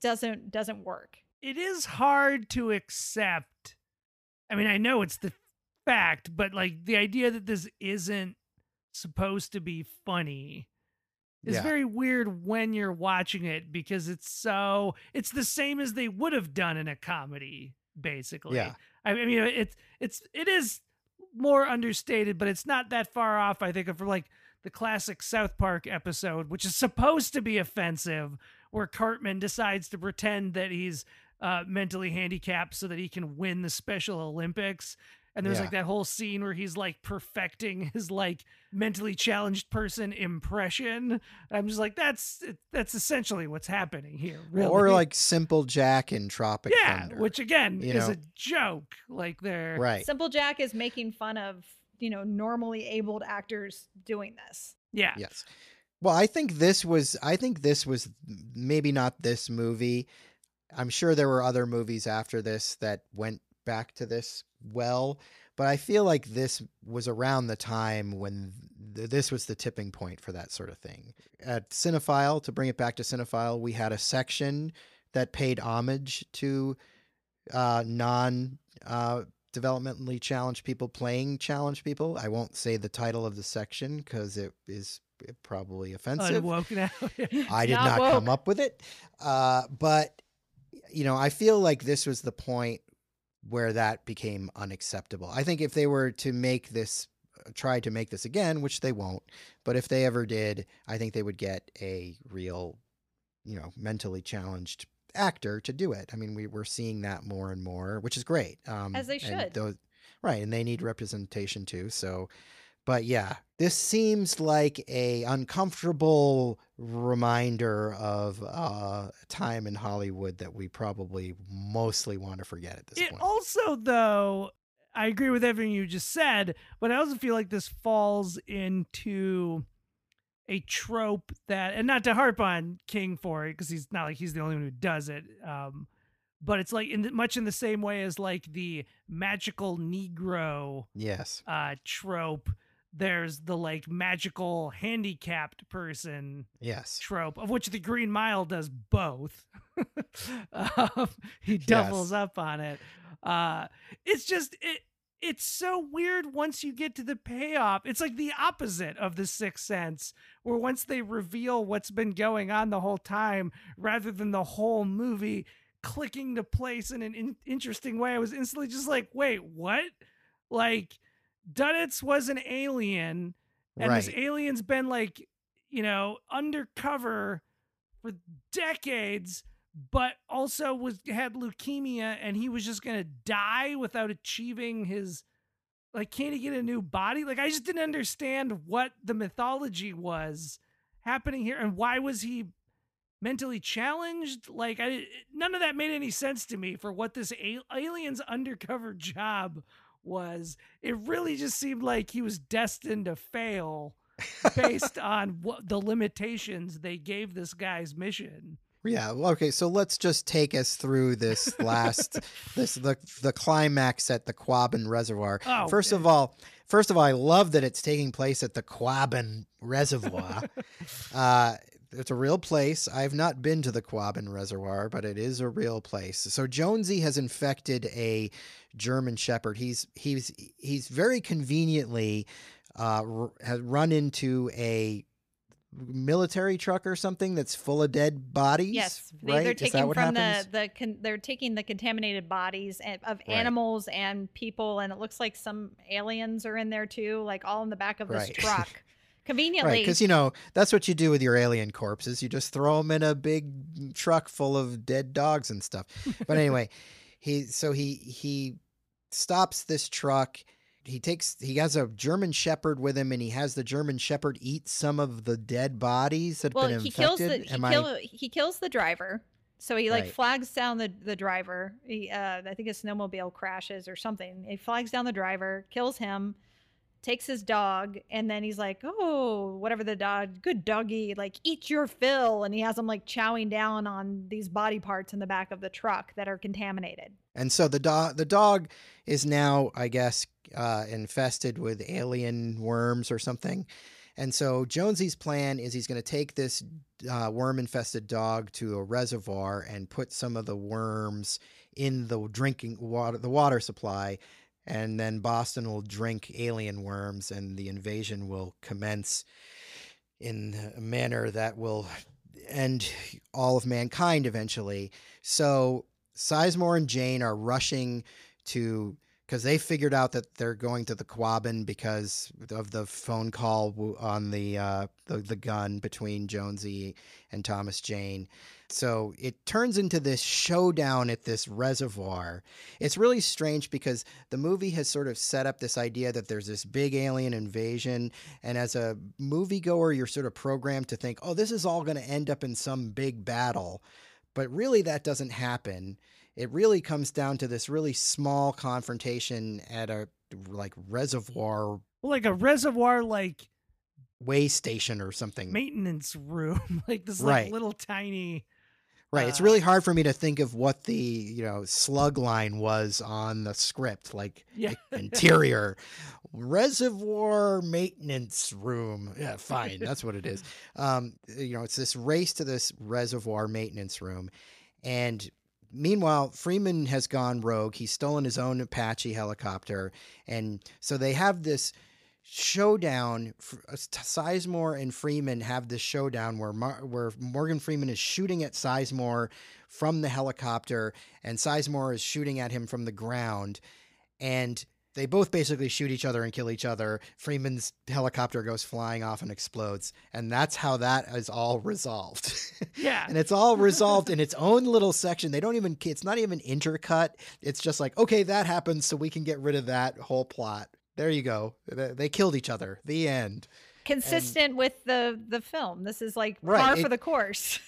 doesn't work. It is hard to accept. I mean, I know it's the fact, but like the idea that this isn't supposed to be funny is very weird when you're watching it, because it's the same as they would have done in a comedy, basically. Yeah. I mean, it is more understated, but it's not that far off, I think, from like the classic South Park episode, which is supposed to be offensive, where Cartman decides to pretend that he's mentally handicapped so that he can win the Special Olympics. And there's like that whole scene where he's like perfecting his like mentally challenged person impression. I'm just like, that's essentially what's happening here. Really. Or like Simple Jack in Tropic Thunder. Which again is a joke. Like they're right. Simple Jack is making fun of, you know, normally abled actors doing this. Yeah. Yes. Well, I think this was maybe not this movie. I'm sure there were other movies after this that went back to this well, But I feel like this was around the time when this was the tipping point for that sort of thing. At Cinephile, to bring it back to Cinephile, we had a section that paid homage to non-developmentally challenged people playing challenged people. I won't say the title of the section because it is probably offensive. I did not come up with it. But, you know, I feel like this was the point where that became unacceptable. I think if they were to make this, try to make this again, which they won't, but if they ever did, I think they would get a real, you know, mentally challenged actor to do it. I mean, we're seeing that more and more, which is great. As they should. And those, right. And they need representation too. So, but yeah, this seems like a uncomfortable reminder of time in Hollywood that we probably mostly want to forget at this point. Also, though, I agree with everything you just said, but I also feel like this falls into a trope that, and not to harp on King for it, because he's not like he's the only one who does it, but it's like much in the same way as like the magical Negro trope. There's the like magical handicapped person trope, of which the Green Mile does both. He doubles up on it. It's just, it's so weird once you get to the payoff. It's like the opposite of The Sixth Sense, where once they reveal what's been going on the whole time, rather than the whole movie clicking to place in an interesting way, I was instantly just like, wait, what? Like, Duddits was an alien, and this alien's been like, you know, undercover for decades, but also had leukemia, and he was just gonna die without achieving his, like, can't he get a new body? Like, I just didn't understand what the mythology was happening here, and why was he mentally challenged? Like, none of that made any sense to me for what this alien's undercover job was. It really just seemed like he was destined to fail based on what the limitations they gave this guy's mission. Yeah. Well, okay. So let's just take us through this last, the climax at the Quabbin Reservoir. Oh, first of all, I love that it's taking place at the Quabbin Reservoir. It's a real place. I've not been to the Quabbin Reservoir, but it is a real place. So Jonesy has infected a German Shepherd. He's very conveniently has run into a military truck or something that's full of dead bodies. Yes, they're taking from they're taking the contaminated bodies of animals and people, and it looks like some aliens are in there too, like all in the back of this truck. Conveniently. Right, because, you know, that's what you do with your alien corpses. You just throw them in a big truck full of dead dogs and stuff. But anyway, he stops this truck. He has a German Shepherd with him, and he has the German Shepherd eat some of the dead bodies that have been infected. He kills the driver. So he flags down the driver. He, I think his snowmobile crashes or something. He flags down the driver, kills him, takes his dog, and then he's like, oh, whatever the dog, good doggy, like, eat your fill. And he has him like chowing down on these body parts in the back of the truck that are contaminated. And so the dog is now, I guess, infested with alien worms or something. And so Jonesy's plan is he's going to take this worm-infested dog to a reservoir and put some of the worms in the drinking water, the water supply. And then Boston will drink alien worms, and the invasion will commence in a manner that will end all of mankind eventually. So Sizemore and Jane are rushing to, because they figured out that they're going to the Quabbin because of the phone call on the gun between Jonesy and Thomas Jane. So it turns into this showdown at this reservoir. It's really strange because the movie has sort of set up this idea that there's this big alien invasion. And as a moviegoer, you're sort of programmed to think, oh, this is all going to end up in some big battle. But really, that doesn't happen. It really comes down to this really small confrontation at a reservoir. Like a reservoir, like way station or something. Maintenance room. Like this little tiny Right. It's really hard for me to think of what the, you know, slug line was on the script, like interior reservoir maintenance room. Yeah, fine. That's what it is. You know, it's this race to this reservoir maintenance room. And meanwhile, Freeman has gone rogue. He's stolen his own Apache helicopter. And so they have this showdown. Sizemore and Freeman have this showdown where Morgan Freeman is shooting at Sizemore from the helicopter and Sizemore is shooting at him from the ground, and they both basically shoot each other and kill each other. Freeman's helicopter goes flying off and explodes, and that's how that is all resolved. Yeah. And it's all resolved in its own little section. They don't even, it's not even intercut. It's just like, okay, that happened, so we can get rid of that whole plot. There you go. They killed each other. The end. Consistent and, with the film. This is like par for the course.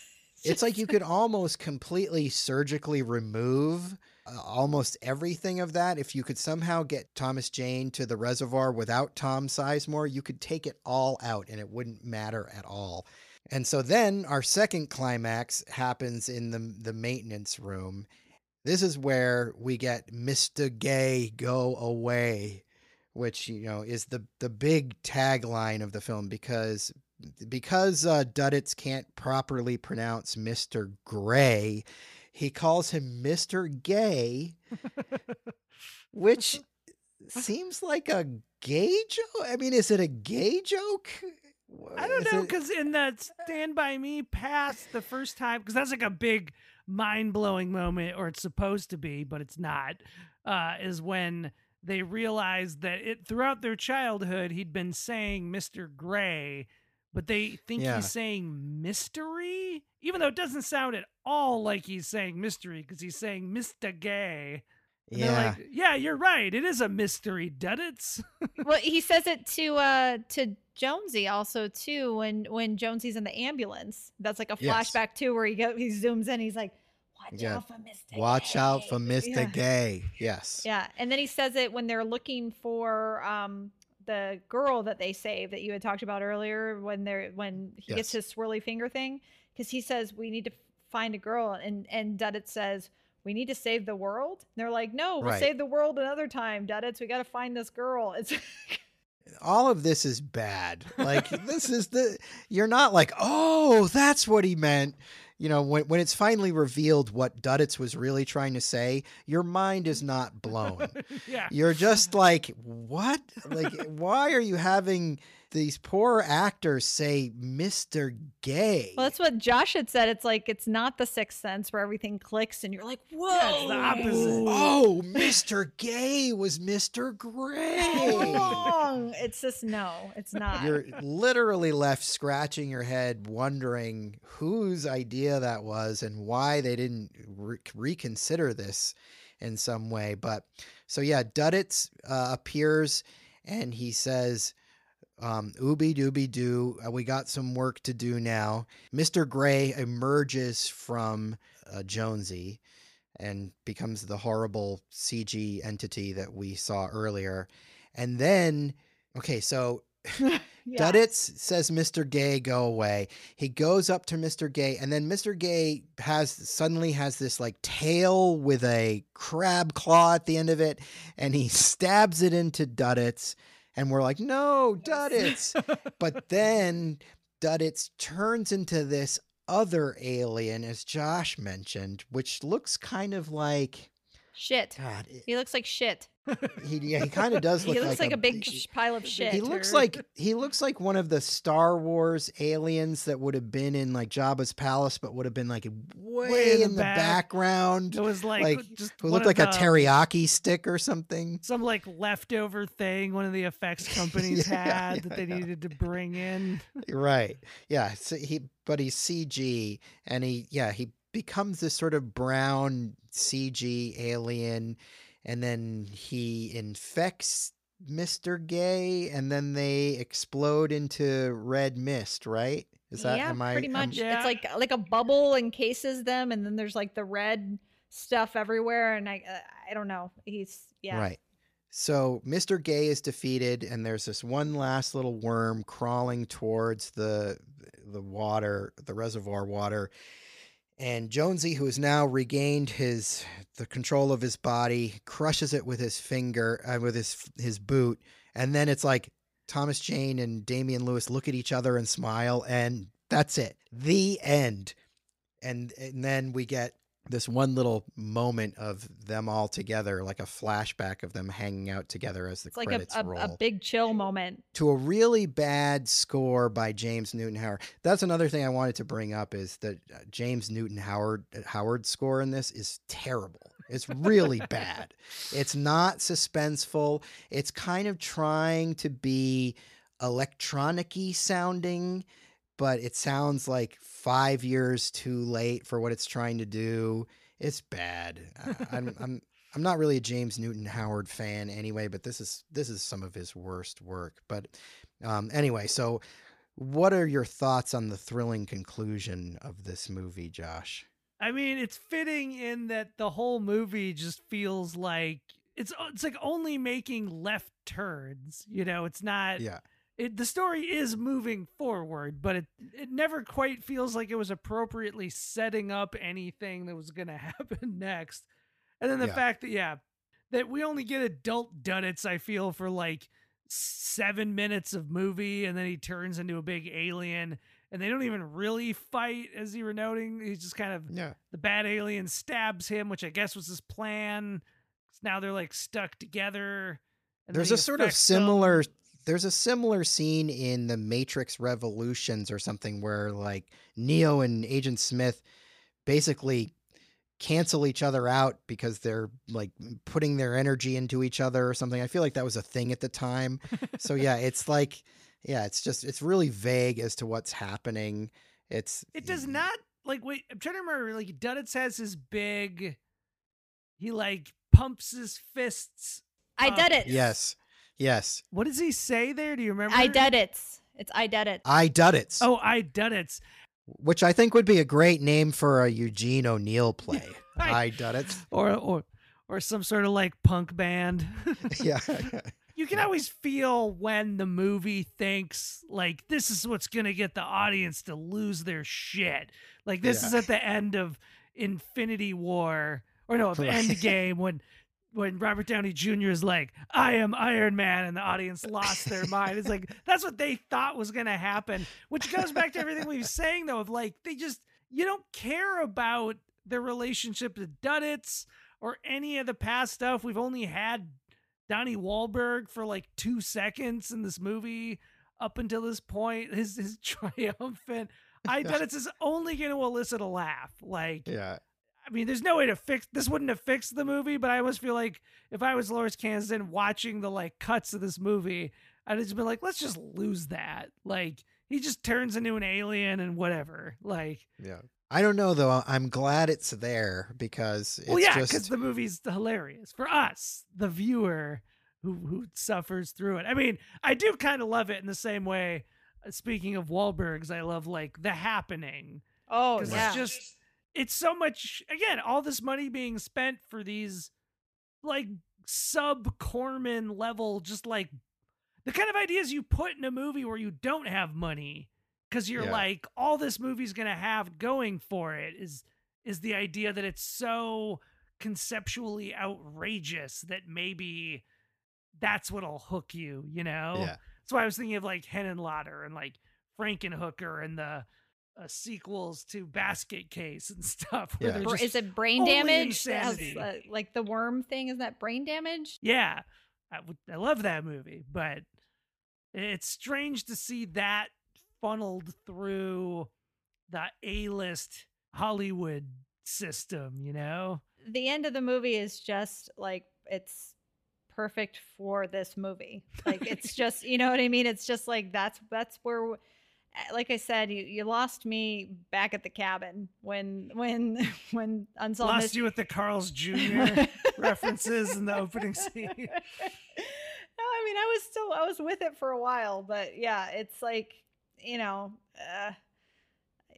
It's like you could almost completely surgically remove almost everything of that. If you could somehow get Thomas Jane to the reservoir without Tom Sizemore, you could take it all out and it wouldn't matter at all. And so then our second climax happens in the maintenance room. This is where we get Mr. Gay Go Away, which, you know, is the big tagline of the film, because Duddits can't properly pronounce Mr. Gray, he calls him Mr. Gay, which seems like a gay joke. I mean, is it a gay joke? I don't know, because in that Stand By Me pass the first time, because that's like a big mind-blowing moment, or it's supposed to be, but it's not, is when they realized that throughout their childhood, he'd been saying Mr. Gray, but they think he's saying mystery, even though it doesn't sound at all like he's saying mystery, because he's saying Mr. Gay. And they're like, yeah, you're right. It is a mystery, Duddits. Well, he says it to Jonesy also, too, when Jonesy's in the ambulance. That's like a flashback, too, where he zooms in. He's like, Watch out for Mr. Gay. Yes. Yeah. And then he says it when they're looking for the girl that they saved that you had talked about earlier, when he gets his swirly finger thing, because he says, we need to find a girl. And Duddit says, we need to save the world. And they're like, no, we'll save the world another time, Duddits. We got to find this girl. It's all of this is bad. Like, this is you're not like, oh, that's what he meant. You know, when it's finally revealed what Duddits was really trying to say, your mind is not blown. You're just like, what? Like, why are you having these poor actors say Mr. Gay? Well, that's what Josh had said. It's like, it's not The Sixth Sense where everything clicks and you're like, whoa. Yeah, it's the opposite. Oh, Mr. Gay was Mr. Gray. Wrong. It's just, no, it's not. You're literally left scratching your head wondering whose idea that was and why they didn't reconsider this in some way. But so, yeah, Duddits appears and he says, ooby dooby doo, we got some work to do now. Mr. Gray emerges from Jonesy and becomes the horrible CG entity that we saw earlier. And then, okay, so Duddits says, Mr. Gay, go away. He goes up to Mr. Gay, and then Mr. Gay suddenly has this like tail with a crab claw at the end of it, and he stabs it into Duddits. And we're like, no, Duddits. But then Duddits turns into this other alien, as Josh mentioned, which looks kind of like shit. God, he looks like shit. He kind of does look like a big pile of shit. He looks like one of the Star Wars aliens that would have been in like Jabba's palace, but would have been like way in the background. It was like just who looked like a teriyaki stick or something. Some like leftover thing one of the effects companies had that they needed to bring in. Right. Yeah. So he's CG, and he becomes this sort of brown CG alien. And then he infects Mr. Gay, and then they explode into red mist, right? Is that pretty much? It's like a bubble encases them, and then there's like the red stuff everywhere. And I don't know. Right. So Mr. Gay is defeated, and there's this one last little worm crawling towards the water, the reservoir water. And Jonesy, who has now regained the control of his body, crushes it with his finger, with his boot. And then it's like Thomas Jane and Damian Lewis look at each other and smile, and that's it. The end. And then we get this one little moment of them all together, like a flashback of them hanging out together as the credits roll. It's like a Big Chill moment. To a really bad score by James Newton Howard. That's another thing I wanted to bring up, is that James Newton Howard's score in this is terrible. It's really bad. It's not suspenseful. It's kind of trying to be electronic-y sounding, but it sounds like 5 years too late for what it's trying to do. It's bad. I'm not really a James Newton Howard fan anyway, but this is some of his worst work. But anyway, so what are your thoughts on the thrilling conclusion of this movie, Josh? I mean, it's fitting in that the whole movie just feels like it's like only making left turns. You know, it's not. Yeah. The story is moving forward, but it never quite feels like it was appropriately setting up anything that was going to happen next. And then the fact that, that we only get adult Dunnets, I feel, for like 7 minutes of movie, and then he turns into a big alien, and they don't even really fight, as you were noting. He's just kind of, the bad alien stabs him, which I guess was his plan. Now they're like stuck together. And there's a sort of similar... There's a similar scene in The Matrix Revolutions or something where like Neo and Agent Smith basically cancel each other out because they're like putting their energy into each other or something. I feel like that was a thing at the time. So it's really vague as to what's happening. It does not I'm trying to remember, like Dunnitz has his big, he like pumps his fists. I did it. Yes. Yes. What does he say there? Do you remember? I did it. It's I did it. I did it. Oh, I did it. Which I think would be a great name for a Eugene O'Neill play. I did it. Or some sort of like punk band. You can always feel when the movie thinks like this is what's going to get the audience to lose their shit. Like this is at the end of Infinity War of Endgame when Robert Downey Jr. is like, I am Iron Man, and the audience lost their mind. It's like, that's what they thought was going to happen, which goes back to everything we were saying, though, of like, you don't care about their relationship to Dunnets or any of the past stuff. We've only had Donnie Wahlberg for like 2 seconds in this movie up until this point. His triumphant I Dunnets is only going to elicit a laugh. I mean, there's no way to fix this. Wouldn't have fixed the movie, but I always feel like if I was Lawrence Kasdan watching the like cuts of this movie, I'd just been like, let's just lose that. Like he just turns into an alien and whatever. I don't know though. I'm glad it's there because because the movie's hilarious for us, the viewer who suffers through it. I mean, I do kind of love it in the same way. Speaking of Wahlbergs, I love like The Happening. Oh yeah. It's so much, again, all this money being spent for these like sub-Corman level, just like the kind of ideas you put in a movie where you don't have money because you're like, all this movie's going to have going for it is the idea that it's so conceptually outrageous that maybe that's what'll hook you, you know? Yeah. That's why I was thinking of like Henenlotter and like Frankenhooker and the sequels to Basket Case and stuff. Where is it brain damage? Like the worm thing, is that brain damage? Yeah. I love that movie, but it's strange to see that funneled through the A-list Hollywood system, you know? The end of the movie is just like, it's perfect for this movie. Like it's just, you know what I mean? It's just like, that's where... Like I said, you lost me back at the cabin when Unsolved Mysteries. Lost you with the Carl's Jr. references in the opening scene. No, I mean, I was with it for a while, but yeah, it's like, you know,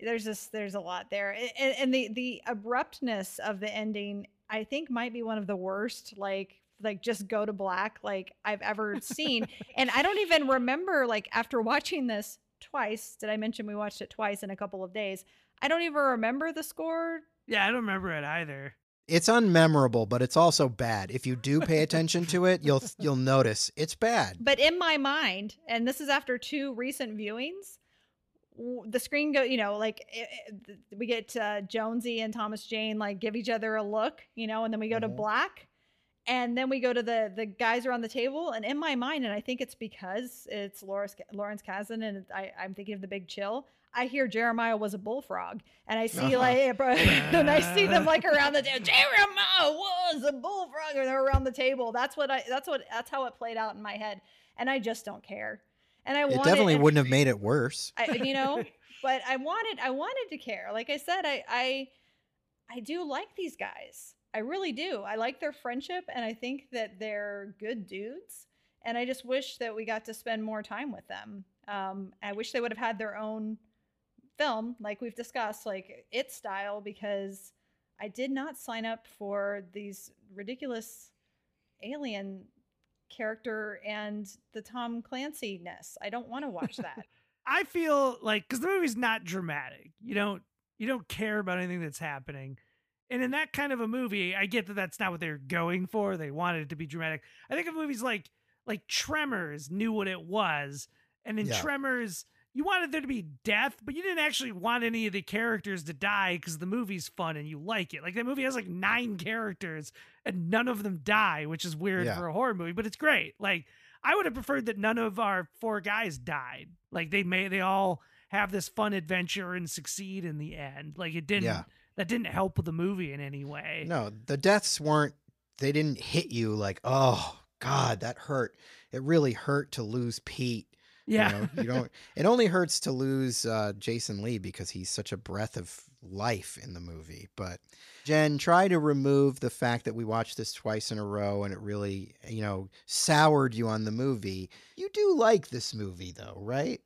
there's a lot there. And the abruptness of the ending, I think might be one of the worst, like just go to black, like I've ever seen. And I don't even remember, like after watching this, twice. Did I mention we watched it twice in a couple of days? I don't even remember the score. Yeah, I don't remember it either. It's unmemorable, but it's also bad. If you do pay attention to it, you'll notice it's bad. But in my mind, and this is after two recent viewings, the screen go, you know, like we get Jonesy and Thomas Jane like give each other a look, you know, and then we go to black, and then we go to the guys around the table. And in my mind, and I think it's because it's Lawrence Kasdan, and I'm thinking of The Big Chill. I hear Jeremiah was a bullfrog, and I see and I see them like around the table. Jeremiah was a bullfrog, and they're around the table. That's how it played out in my head, and I just don't care. And it definitely wouldn't have made it worse, But I wanted to care. Like I said, I do like these guys. I really do. I like their friendship, and I think that they're good dudes. And I just wish that we got to spend more time with them. I wish they would have had their own film, like we've discussed, like It style, because I did not sign up for these ridiculous alien character and the Tom Clancy-ness. I don't want to watch that. I feel like, because the movie's not dramatic, you don't care about anything that's happening, and in that kind of a movie, I get that that's not what they're going for. They wanted it to be dramatic. I think of movies like Tremors knew what it was, and in Tremors, you wanted there to be death, but you didn't actually want any of the characters to die because the movie's fun and you like it. Like, that movie has like 9 characters and none of them die, which is weird for a horror movie, but it's great. Like, I would have preferred that none of our 4 guys died. Like, they all have this fun adventure and succeed in the end. Like, it didn't, that didn't help the movie in any way. No, the deaths they didn't hit you like, oh God, that hurt. It really hurt to lose Pete. Yeah, it only hurts to lose Jason Lee because he's such a breath of life in the movie. But Jen, try to remove the fact that we watched this twice in a row and it really, soured you on the movie. You do like this movie though, right?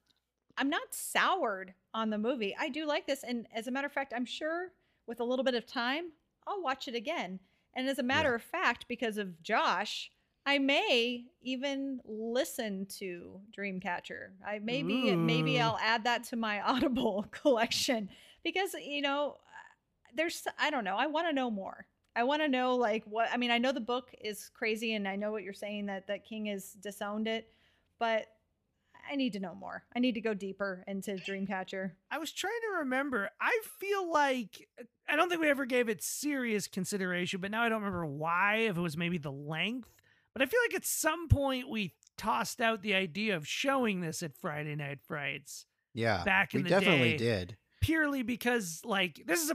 I'm not soured on the movie. I do like this. And as a matter of fact, I'm sure with a little bit of time, I'll watch it again. And as a matter of fact, because of Josh, I may even listen to Dreamcatcher. Maybe I'll add that to my Audible collection because, I don't know. I want to know more. I want to know I know the book is crazy and I know what you're saying that King has disowned it, but I need to know more. I need to go deeper into Dreamcatcher. I was trying to remember. I feel like I don't think we ever gave it serious consideration, but now I don't remember why, if it was maybe the length. But I feel like at some point we tossed out the idea of showing this at Friday Night Frights. Yeah, back in the day, we definitely did. Purely because this is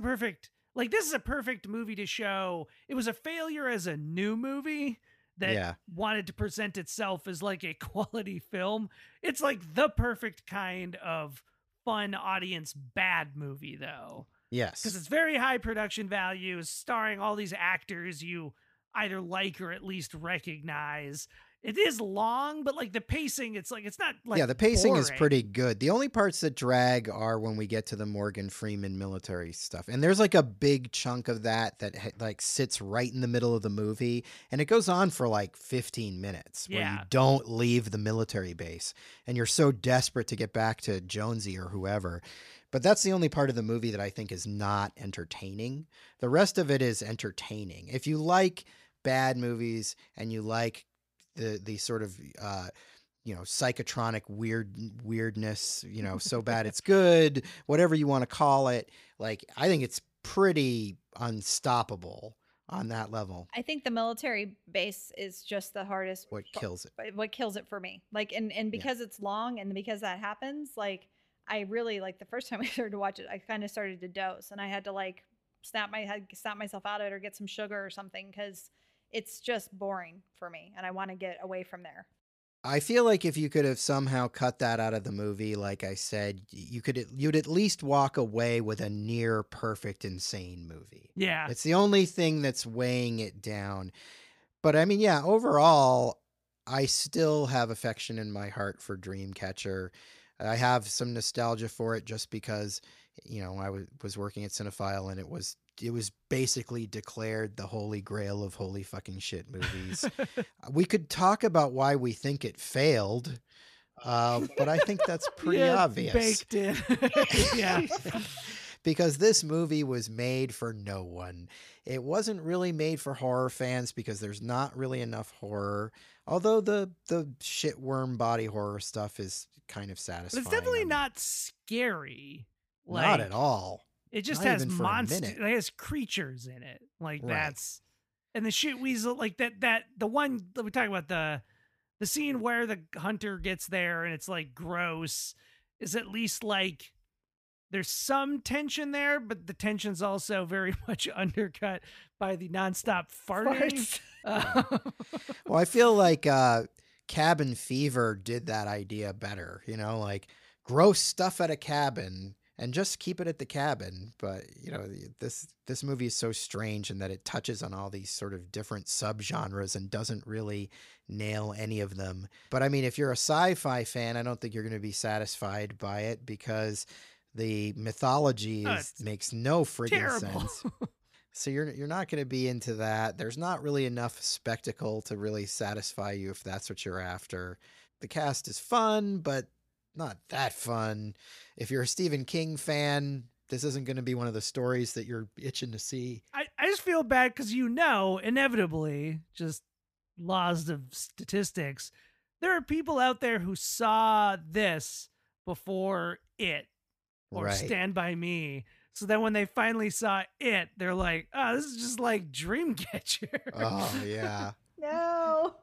a perfect movie to show. It was a failure as a new movie that wanted to present itself as like a quality film. It's like the perfect kind of fun audience bad movie though. Yes, because it's very high production value, starring all these actors you either like or at least recognize. It is long, but like the pacing, the pacing boring. Is pretty good. The only parts that drag are when we get to the Morgan Freeman military stuff. And there's like a big chunk of that like sits right in the middle of the movie. And it goes on for like 15 minutes where you don't leave the military base. And you're so desperate to get back to Jonesy or whoever. But that's the only part of the movie that I think is not entertaining. The rest of it is entertaining. If you like bad movies and you like the sort of, psychotronic weirdness, so bad it's good, whatever you want to call it. Like, I think it's pretty unstoppable on that level. I think the military base is just the hardest. What kills it. What kills it for me. Like, and because it's long and because that happens, like, I really, like, the first time I started to watch it, I kind of started to doze and I had to like snap myself out of it or get some sugar or something because it's just boring for me and I want to get away from there. I feel like if you could have somehow cut that out of the movie, like I said, you'd at least walk away with a near perfect insane movie. Yeah. It's the only thing that's weighing it down. But I mean, yeah, overall, I still have affection in my heart for Dreamcatcher. I have some nostalgia for it just because, I was working at Cinephile and it was basically declared the holy grail of holy fucking shit movies. We could talk about why we think it failed, but I think that's pretty obvious. Baked in. Yeah. because this movie was made for no one. It wasn't really made for horror fans because there's not really enough horror. Although the shitworm body horror stuff is kind of satisfying. But it's definitely not scary. Like, not at all. It just has monsters. It has creatures in it. Like right. That's, and the shoot weasel, like that the one that we talk about, the scene where the hunter gets there and it's like gross is at least like there's some tension there, but the tension's also very much undercut by the nonstop farting. Well, I feel like Cabin Fever did that idea better, you know, like gross stuff at a cabin and just keep it at the cabin. But, you know, this movie is so strange in that it touches on all these sort of different subgenres and doesn't really nail any of them. But I mean, if you're a sci-fi fan, I don't think you're going to be satisfied by it because the mythology makes no friggin' sense. So you're not going to be into that. There's not really enough spectacle to really satisfy you if that's what you're after. The cast is fun, but not that fun. If you're a Stephen King fan, this isn't going to be one of the stories that you're itching to see. I just feel bad because, you know, inevitably, just laws of statistics, there are people out there who saw this before It or right. Stand By Me. So then when they finally saw It, they're like, oh, this is just like Dreamcatcher. Oh, yeah. No,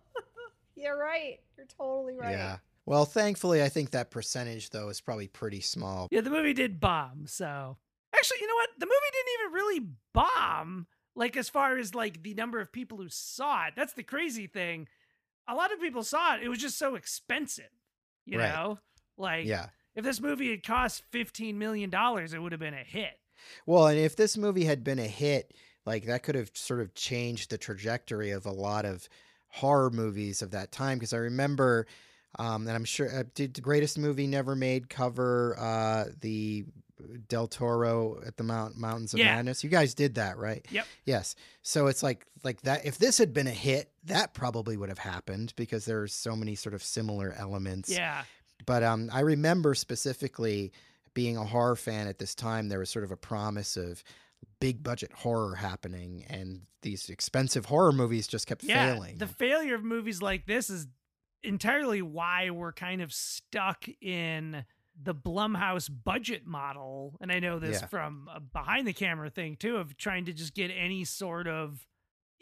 you're right. You're totally right. Yeah. Well, thankfully, I think that percentage, though, is probably pretty small. Yeah, the movie did bomb. So actually, you know what? The movie didn't even really bomb, like as far as like the number of people who saw it. That's the crazy thing. A lot of people saw it. It was just so expensive, you right. know, like yeah. if this movie had cost $15 million, it would have been a hit. Well, and if this movie had been a hit, like that could have sort of changed the trajectory of a lot of horror movies of that time, because I remember... and I'm sure did The Greatest Movie Never Made cover the Del Toro at the Mountains of yeah. Madness? You guys did that, right? Yep. Yes. So it's like that. If this had been a hit, that probably would have happened because there are so many sort of similar elements. Yeah. But I remember specifically being a horror fan at this time. There was sort of a promise of big budget horror happening, and these expensive horror movies just kept yeah, failing. The failure of movies like this is entirely why we're kind of stuck in the Blumhouse budget model. And I know this yeah. from a behind the camera thing too, of trying to just get any sort of,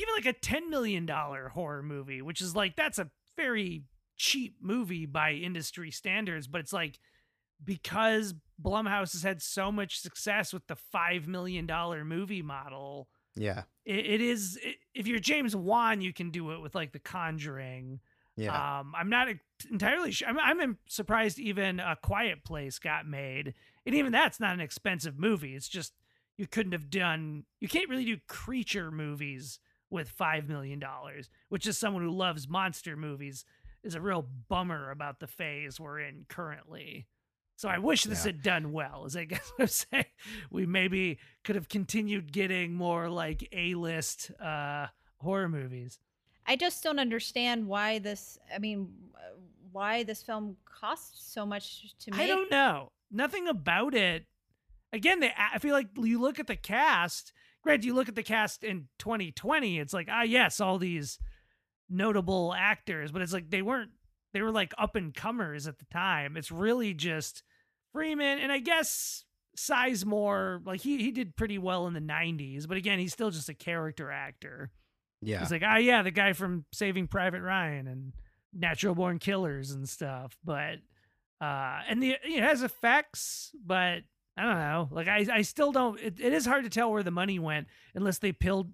even like a $10 million horror movie, which is like, that's a very cheap movie by industry standards, but it's like, because Blumhouse has had so much success with the $5 million movie model. Yeah. It is, if you're James Wan, you can do it with like The Conjuring. Yeah. I'm not entirely sure. I'm surprised even A Quiet Place got made. And even that's not an expensive movie. It's just you can't really do creature movies with $5 million, which is someone who loves monster movies is a real bummer about the phase we're in currently. So I wish this yeah. had done well, is I guess what I'm saying. We maybe could have continued getting more like A-list horror movies. I just don't understand why this film costs so much to make. I don't know. Nothing about it. Again, I feel like you look at the cast. Granted, you look at the cast in 2020, it's like, yes, all these notable actors. But it's like they were like up-and-comers at the time. It's really just Freeman. And I guess Sizemore, like he did pretty well in the 90s. But again, he's still just a character actor. Yeah. It's like, the guy from Saving Private Ryan and Natural Born Killers and stuff. But, it has effects, but I don't know. Like, I still don't, it is hard to tell where the money went unless they paid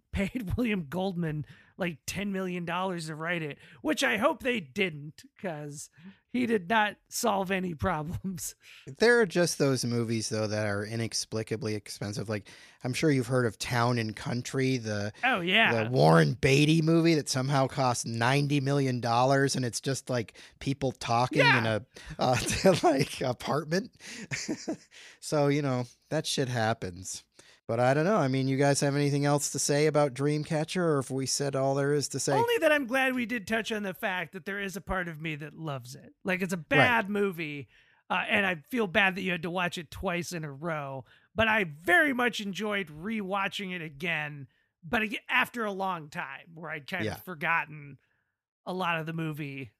William Goldman like $10 million to write it, which I hope they didn't because he did not solve any problems. There are just those movies, though, that are inexplicably expensive. Like, I'm sure you've heard of Town and Country, the Warren Beatty movie that somehow cost $90 million, and it's just like people talking yeah. in a like apartment. So, you know, that shit happens. But I don't know. I mean, you guys have anything else to say about Dreamcatcher, or if we said all there is to say? Only that I'm glad we did touch on the fact that there is a part of me that loves it. Like, it's a bad right. movie, and I feel bad that you had to watch it twice in a row. but I very much enjoyed rewatching it again, but after a long time where I'd kind of forgotten a lot of the movie.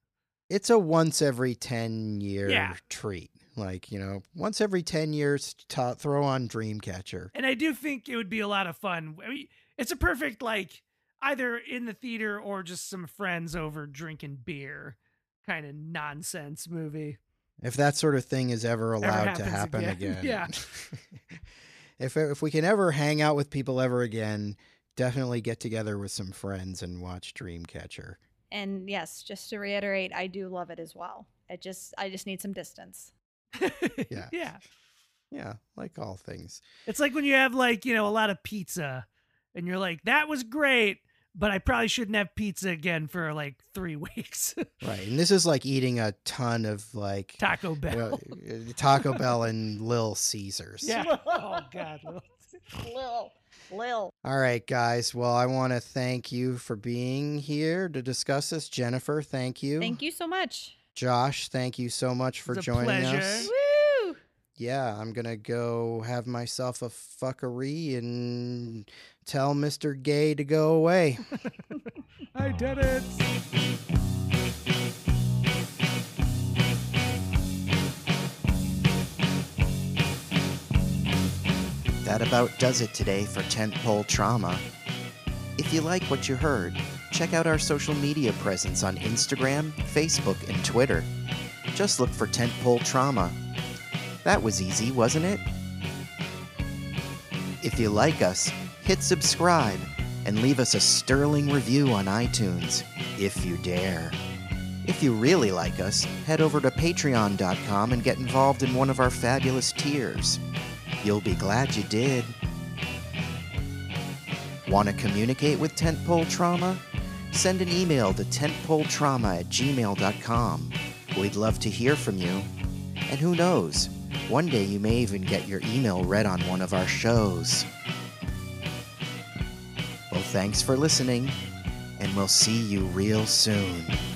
It's a once every 10 year treat. Like, you know, once every 10 years, throw on Dreamcatcher. And I do think it would be a lot of fun. I mean, it's a perfect, like, either in the theater or just some friends over drinking beer kind of nonsense movie. If that sort of thing is ever allowed to happen again. Yeah. If we can ever hang out with people ever again, definitely get together with some friends and watch Dreamcatcher. And yes, just to reiterate, I do love it as well. I just need some distance. Yeah. Yeah. Yeah. Like all things. It's like when you have, like, you know, a lot of pizza and you're like, that was great, but I probably shouldn't have pizza again for like 3 weeks. Right. And this is like eating a ton of like Taco Bell, Taco Bell and Little Caesars. Yeah. Oh God. Lil. All right, guys. Well, I want to thank you for being here to discuss this. Jennifer, thank you. Thank you so much. Josh, thank you so much for joining us. Woo! Yeah, I'm going to go have myself a fuckery and tell Mr. Gay to go away. I did it. That about does it today for Tentpole Trauma. If you like what you heard, check out our social media presence on Instagram, Facebook, and Twitter. Just look for Tentpole Trauma. That was easy, wasn't it? If you like us, hit subscribe and leave us a sterling review on iTunes, if you dare. If you really like us, head over to patreon.com and get involved in one of our fabulous tiers. You'll be glad you did. Want to communicate with Tentpole Trauma? Send an email to tentpoletrauma@gmail.com. We'd love to hear from you. And who knows? One day you may even get your email read on one of our shows. Well, thanks for listening, and we'll see you real soon.